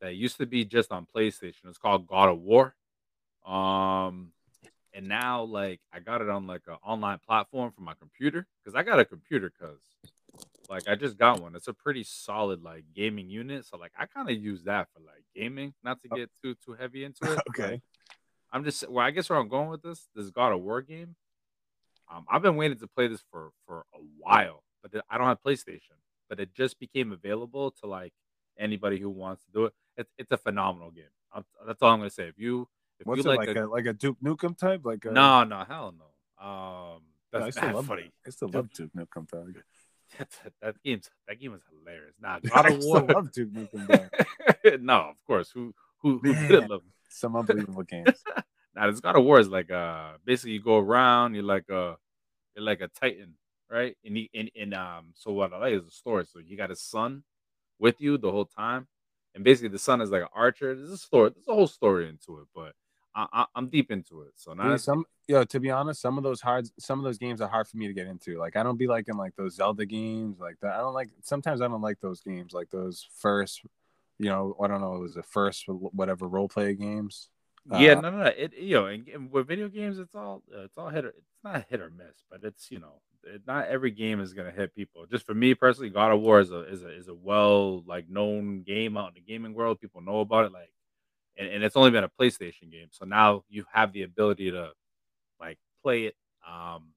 that used to be just on PlayStation. It's called God of War. Um. And now, like, I got it on, like, an online platform for my computer. Because I got a computer, because, like, I just got one. It's a pretty solid, like, gaming unit. So, like, I kind of use that for, like, gaming. Not to get too too heavy into it. Okay. I'm just, well, I guess where I'm going with this, this God of War game. Um, I've been waiting to play this for, for a while. But I don't have PlayStation. But it just became available to, like, anybody who wants to do it. It's, it's a phenomenal game. I'm, that's all I'm going to say. If you... If What's it like, like a, a like a Duke Nukem type? Like a... no, no, hell no. Um, that's no, I still love funny. I still love Duke Nukem. That, that, that game's that game was hilarious. Nah, God of War. I still love Duke Nukem. No, of course. Who who who Man, didn't love some unbelievable games? Now, this God of War is like uh basically you go around, you're like a you're like a Titan, right? And he and, and um so what I like is the story. So you got his son with you the whole time, and basically the son is like an archer. There's a story. There's a whole story into it, but. I, I'm deep into it, so now some yo. To be honest, some of those hard, some of those games are hard for me to get into. Like I don't be liking like those Zelda games, like that. I don't like. Sometimes I don't like those games, like those first, you know, I don't know, it was the first whatever role play games. Yeah, uh, no, no, no. It you know, and, and with video games, it's all uh, it's all hit. Or, it's not hit or miss, but it's you know, it, not every game is gonna hit people. Just for me personally, God of War is a is a is a well like known game out in the gaming world. People know about it, like. And, and it's only been a PlayStation game, so now you have the ability to, like, play it, um,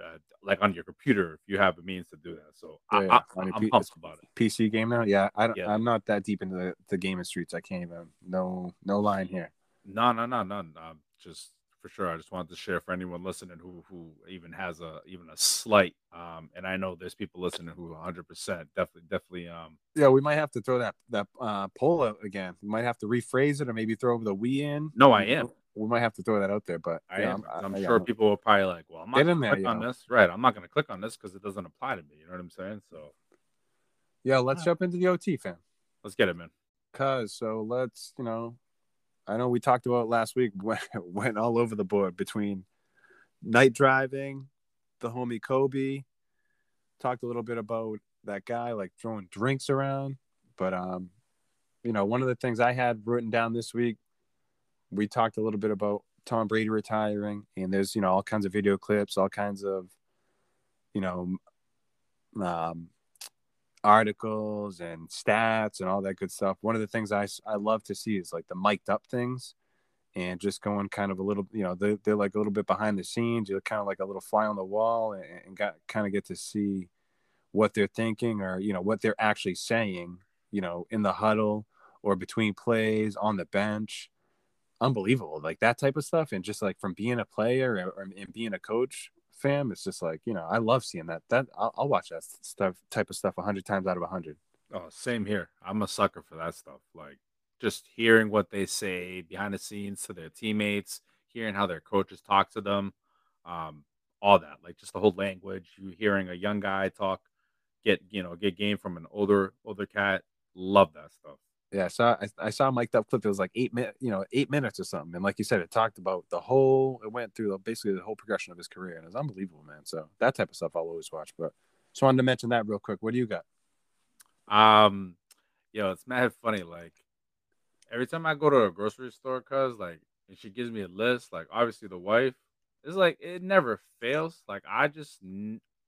uh, like on your computer if you have the means to do that. So yeah, I, yeah. I, I'm P- pumped about it. P C game now, yeah. I don't, yeah. I'm not that deep into the, the gaming streets. I can't even. No, no line here. No, no, no, no, no. Just for sure. I just wanted to share for anyone listening who who even has a even a slight. Um, and I know there's people listening who one hundred percent definitely definitely. Um, yeah, we might have to throw that that uh, poll out again. We might have to rephrase it or maybe throw the we in. No, I am. We might have to throw that out there, but I yeah, am. I'm, I'm I, sure I, people will probably like, well, I'm not going to click on know. this, right? I'm not going to click on this because it doesn't apply to me. You know what I'm saying? So, yeah, let's yeah. jump into the O T, fam. Let's get it, man. Cause so let's you know. I know we talked about last week, went, went all over the board between night driving, the homie Kobe, talked a little bit about that guy, like throwing drinks around. But, um, you know, one of the things I had written down this week, we talked a little bit about Tom Brady retiring, and there's, you know, all kinds of video clips, all kinds of, you know, um, articles and stats and all that good stuff. One of the things I, I love to see is like the mic'd up things and just going kind of a little, you know, they're, they're like a little bit behind the scenes. You're kind of like a little fly on the wall and, and got kind of get to see what they're thinking or, you know, what they're actually saying, you know, in the huddle or between plays on the bench. Unbelievable. Like that type of stuff. And just like from being a player or, or and being a coach, fam, it's just like, you know, I love seeing that that I'll, I'll watch that stuff type of stuff one hundred times out of one hundred. Oh, same here. I'm a sucker for that stuff, like just hearing what they say behind the scenes to their teammates, hearing how their coaches talk to them. Um all that, like just the whole language. You hearing a young guy talk, get you know, get game from an older older cat. Love that stuff. Yeah, I saw I, I saw Mike that clip. It was like eight minutes, you know, eight minutes or something. And like you said, it talked about the whole. It went through the, basically the whole progression of his career, and it's unbelievable, man. So that type of stuff I'll always watch. But just wanted to mention that real quick. What do you got? Um, yo, it's mad funny. Like every time I go to a grocery store, cause like, and she gives me a list. Like obviously the wife is like it never fails. Like I just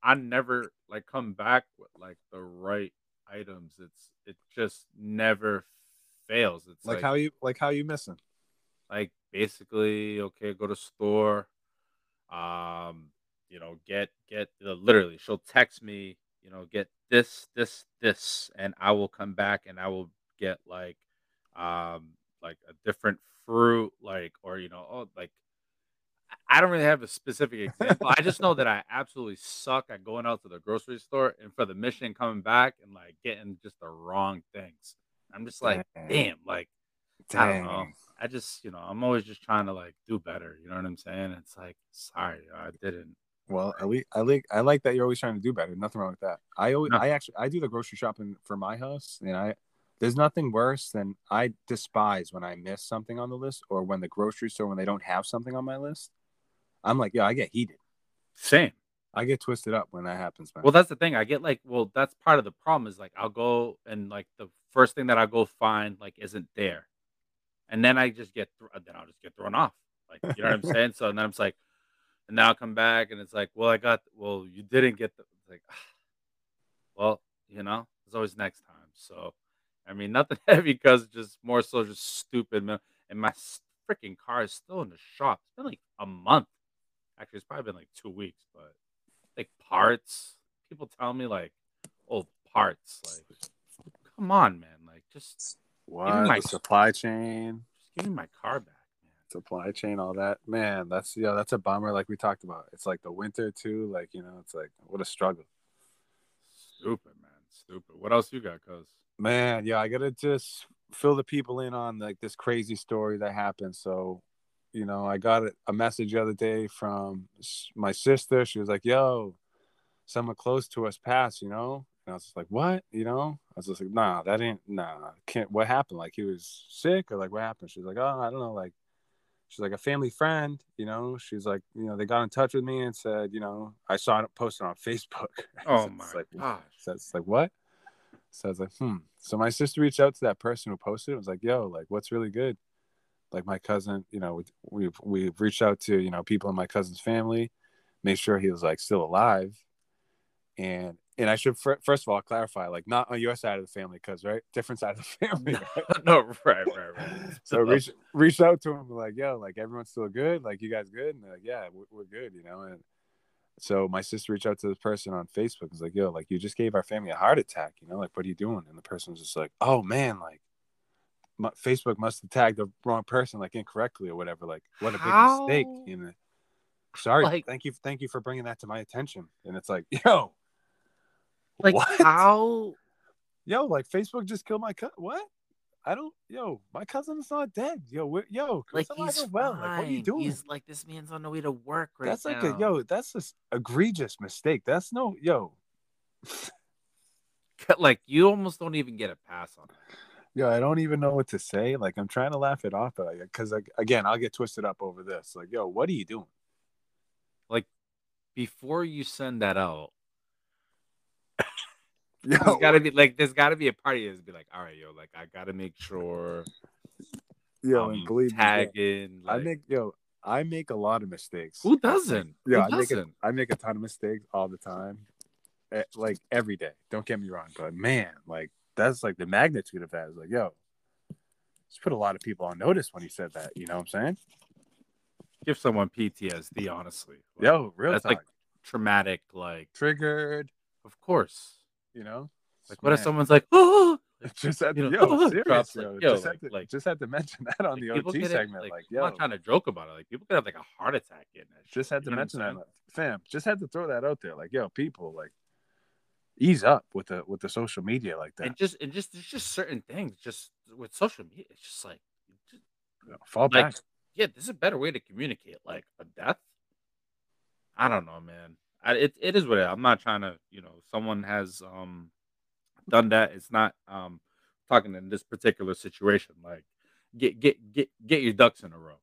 I never like come back with like the right items. It's it just never fails. It's like, like how you like how you missing. Like basically, okay, go to store. Um, you know, get get uh, literally. She'll text me. You know, get this, this, this, and I will come back and I will get like, um, like a different fruit, like, or you know, oh, like, I don't really have a specific example. I just know that I absolutely suck at going out to the grocery store and for the mission coming back and like getting just the wrong things. I'm just like, damn, damn like, damn. I don't know. I just, you know, I'm always just trying to like do better. You know what I'm saying? It's like, sorry, I didn't. Well, I like, I like I like that you're always trying to do better. Nothing wrong with that. I always, no. I actually I do the grocery shopping for my house, and I there's nothing worse than I despise when I miss something on the list or when the grocery store when they don't have something on my list. I'm like, yeah, I get heated. Same. I get twisted up when that happens, man. Well, that's the thing. I get like, well, that's part of the problem is like I'll go and like the first thing that I go find like isn't there, and then I just get th- then I'll just get thrown off. Like, you know what I'm saying? So and then I'm just like. And now I come back and it's like, well, I got, well, you didn't get the, like, well, you know, it's always next time. So, I mean, nothing heavy because just more so just stupid. And my freaking car is still in the shop. It's been like a month. Actually, it's probably been like two weeks, but like parts. People tell me like, oh, parts. Like, come on, man. Like, just what? Give me my supply chain. Just give me my car back. Supply chain, all that, man. That's yeah, that's a bummer. Like we talked about, it's like the winter too. Like you know, it's like what a struggle. Stupid, man, stupid. What else you got, cuz? Man, yeah, I gotta just fill the people in on like this crazy story that happened. So, you know, I got a message the other day from my sister. She was like, "Yo, someone close to us passed," you know. And I was just like, "What?" You know, I was just like, "Nah, that ain't nah." Can't. What happened? Like he was sick or like what happened? She's like, "Oh, I don't know." Like. She's like a family friend, you know, she's like, you know, they got in touch with me and said, you know, I saw it posted on Facebook. Oh, so my like, gosh. So it's like, what? So I was like, hmm. So my sister reached out to that person who posted it. I was like, yo, like, what's really good? Like my cousin, you know, we've, we've reached out to, you know, people in my cousin's family, made sure he was like still alive. And and I should, fr- first of all, clarify, like, not on your side of the family, because, right? Different side of the family. Right? no, right, right, right. So reach, reach out to him, like, yo, like, everyone's still good? Like, you guys good? And they're like, yeah, we're, we're good, you know? And so my sister reached out to this person on Facebook. It's like, yo, like, you just gave our family a heart attack, you know? Like, what are you doing? And the person was just like, oh, man, like, my, Facebook must have tagged the wrong person, like, incorrectly or whatever. Like, what a How? big mistake, you know? Sorry, like, thank you, thank you for bringing that to my attention. And it's like, yo. Like what? How? Yo, like Facebook just killed my cousin. What? I don't. Yo, my cousin's not dead. Yo, we're, yo, like he's well. Like, what are you doing? He's like this man's on the way to work right that's now. That's like a yo. That's an egregious mistake. That's no yo. Like you almost don't even get a pass on it. Yo, I don't even know what to say. Like I'm trying to laugh it off, but because like, again, I'll get twisted up over this. Like yo, what are you doing? Like before you send that out. Yo, there's gotta be like there's gotta be a party that's be like, all right, yo, like I gotta make sure yo, I'm and believe tagging. Me, like... I make yo, I make a lot of mistakes. Who doesn't? Yo, Who I doesn't? make a, I make a ton of mistakes all the time. Like every day. Don't get me wrong, but man, like that's like the magnitude of that is like, yo, just put a lot of people on notice when he said that, you know what I'm saying? Give someone P T S D, honestly. Like, yo, real that's talk. Like traumatic, like triggered. Of course. You know? Like, man. What if someone's like, oh! Just had to, you know, yo, serious, yo. Like, yo, just, like, had to like, just had to mention that on like, the O T segment. It, like, like, yo. I'm not trying to joke about it. Like, people could have, like, a heart attack in it. Just had to mention that. Fam, just had to throw that out there. Like, yo, people, like, ease up with the with the social media like that. And just, and just there's just certain things. Just with social media, it's just like. Just, you know, fall like, back. Yeah, there's a better way to communicate. Like, a death. I don't know, man. I, it it is what it is. I'm not trying to, you know, someone has um done that. It's not um talking in this particular situation. Like, get get get get your ducks in a row,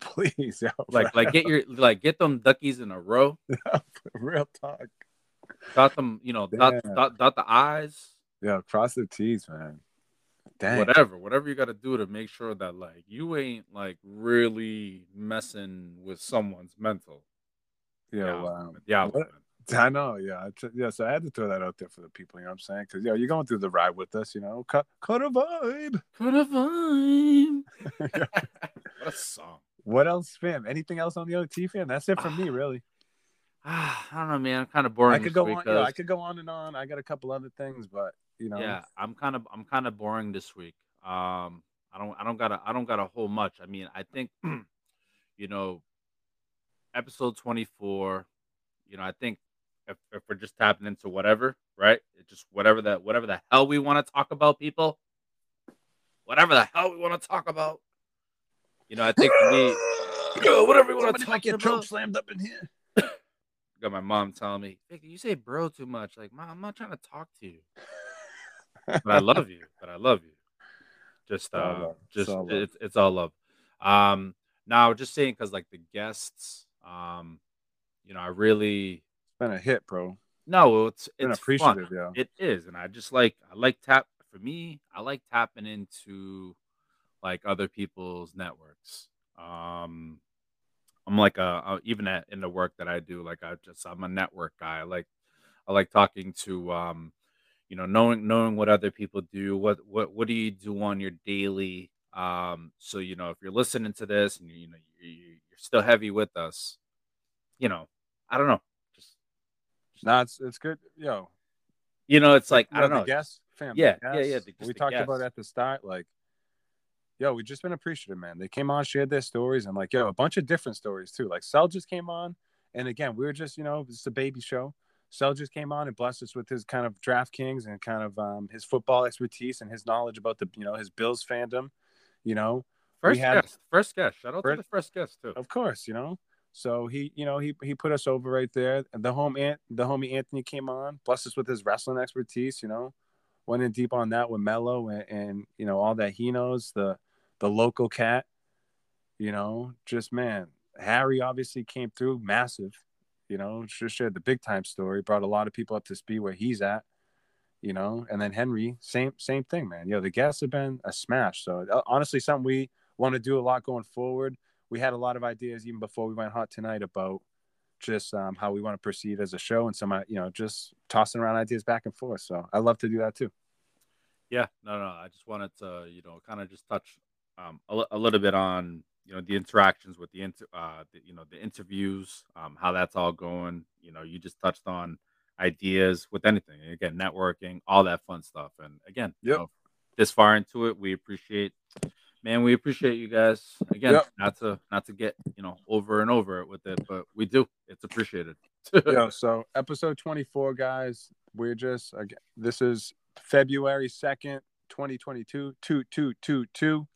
please. Yeah, like like get your like get them duckies in a row. Real talk. Dot them, you know, dot, dot dot the I's. Yeah, cross the T's, man. Dang. Whatever, whatever you got to do to make sure that like you ain't like really messing with someone's mental. Yeah, wow. Yeah, well, I know. Yeah, I tr- yeah. So I had to throw that out there for the people. You know what I'm saying? Because yo, you're going through the ride with us. You know, cut, cut a vibe, cut a vibe. What a song. What else, fam? Anything else on the O T, fam? That's it for me, really. I don't know, man. I'm kind of boring. I could go on. Yeah, I could go on and on. I got a couple other things, but you know. Yeah, I'm kind of I'm kind of boring this week. Um, I don't I don't gotta I don't gotta whole much. I mean, I think, you know, episode twenty-four. You know, I think if, if we're just tapping into whatever, right? It just whatever that whatever the hell we want to talk about, people. Whatever the hell we want to talk about. You know, I think for me, yo, whatever we want to talk about. Trump slammed up in here. Got my mom telling me, Victor, you say bro too much. Like, Mom, I'm not trying to talk to you. But I love you. But I love you. Just, uh, all just it's all love. It, it's all love. Um, now, just saying, because, like, the guests, um, you know, I really. It's been a hit, bro. No, it's, it's, it's appreciative, fun. Yeah. It is. And I just like, I like tap, for me, I like tapping into, like, other people's networks. Um, I'm like a, even at, in the work that I do, like I just, I'm a network guy. I like, I like talking to, um, you know, knowing, knowing what other people do, what, what, what do you do on your daily? Um, so, you know, if you're listening to this and you, you know, you, you're still heavy with us, you know, I don't know. Just, just no, it's, it's good. Yo, you know, it's like, you know, I don't know. Guests, fam, yeah, yeah. Yeah. Yeah. The, we talked guests. About at the start, like, yo, we've just been appreciative, man. They came on, shared their stories. I'm like, yo, a bunch of different stories, too. Like, Sel just came on. And, again, we were just, you know, it's a baby show. Sel just came on and blessed us with his kind of DraftKings and kind of um, his football expertise and his knowledge about, the you know, his Bills fandom, you know. First had, guest. First guest. Shout out first, to the first guest, too. Of course, you know. So, he, you know, he he put us over right there. The, home aunt, the homie Anthony came on, blessed us with his wrestling expertise, you know. Went in deep on that with Mello and, and, you know, all that he knows, the – the local cat, you know, just, man, Harry obviously came through massive, you know, just shared the big time story, brought a lot of people up to speed where he's at, you know, and then Henry, same, same thing, man. You know, the guests have been a smash. So honestly, something we want to do a lot going forward. We had a lot of ideas even before we went hot tonight about just um, how we want to proceed as a show and some, you know, just tossing around ideas back and forth. So I love to do that too. Yeah, no, no. I just wanted to, you know, kind of just touch Um, a, a little bit on, you know, the interactions with the, inter- uh, the you know, the interviews, um, how that's all going. You know, you just touched on ideas with anything. Again, networking, all that fun stuff. And again, yep. You know, this far into it, we appreciate, man, we appreciate you guys. Again, yep. not to not to get, you know, over and over it with it, but we do. It's appreciated. Yo, so episode twenty-four, guys, we're just, again, this is February second, twenty twenty-two, two two two two.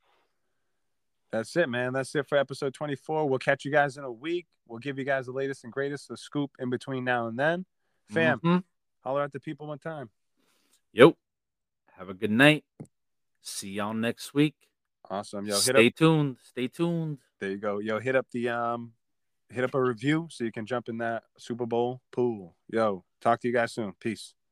That's it, man. That's it for episode twenty-four. We'll catch you guys in a week. We'll give you guys the latest and greatest, the scoop in between now and then. Fam, mm-hmm. Holler at the people one time. Yo, have a good night. See y'all next week. Awesome. Yo, hit Stay up. tuned. Stay tuned. There you go. Yo, hit up the um, hit up a review so you can jump in that Super Bowl pool. Yo, talk to you guys soon. Peace.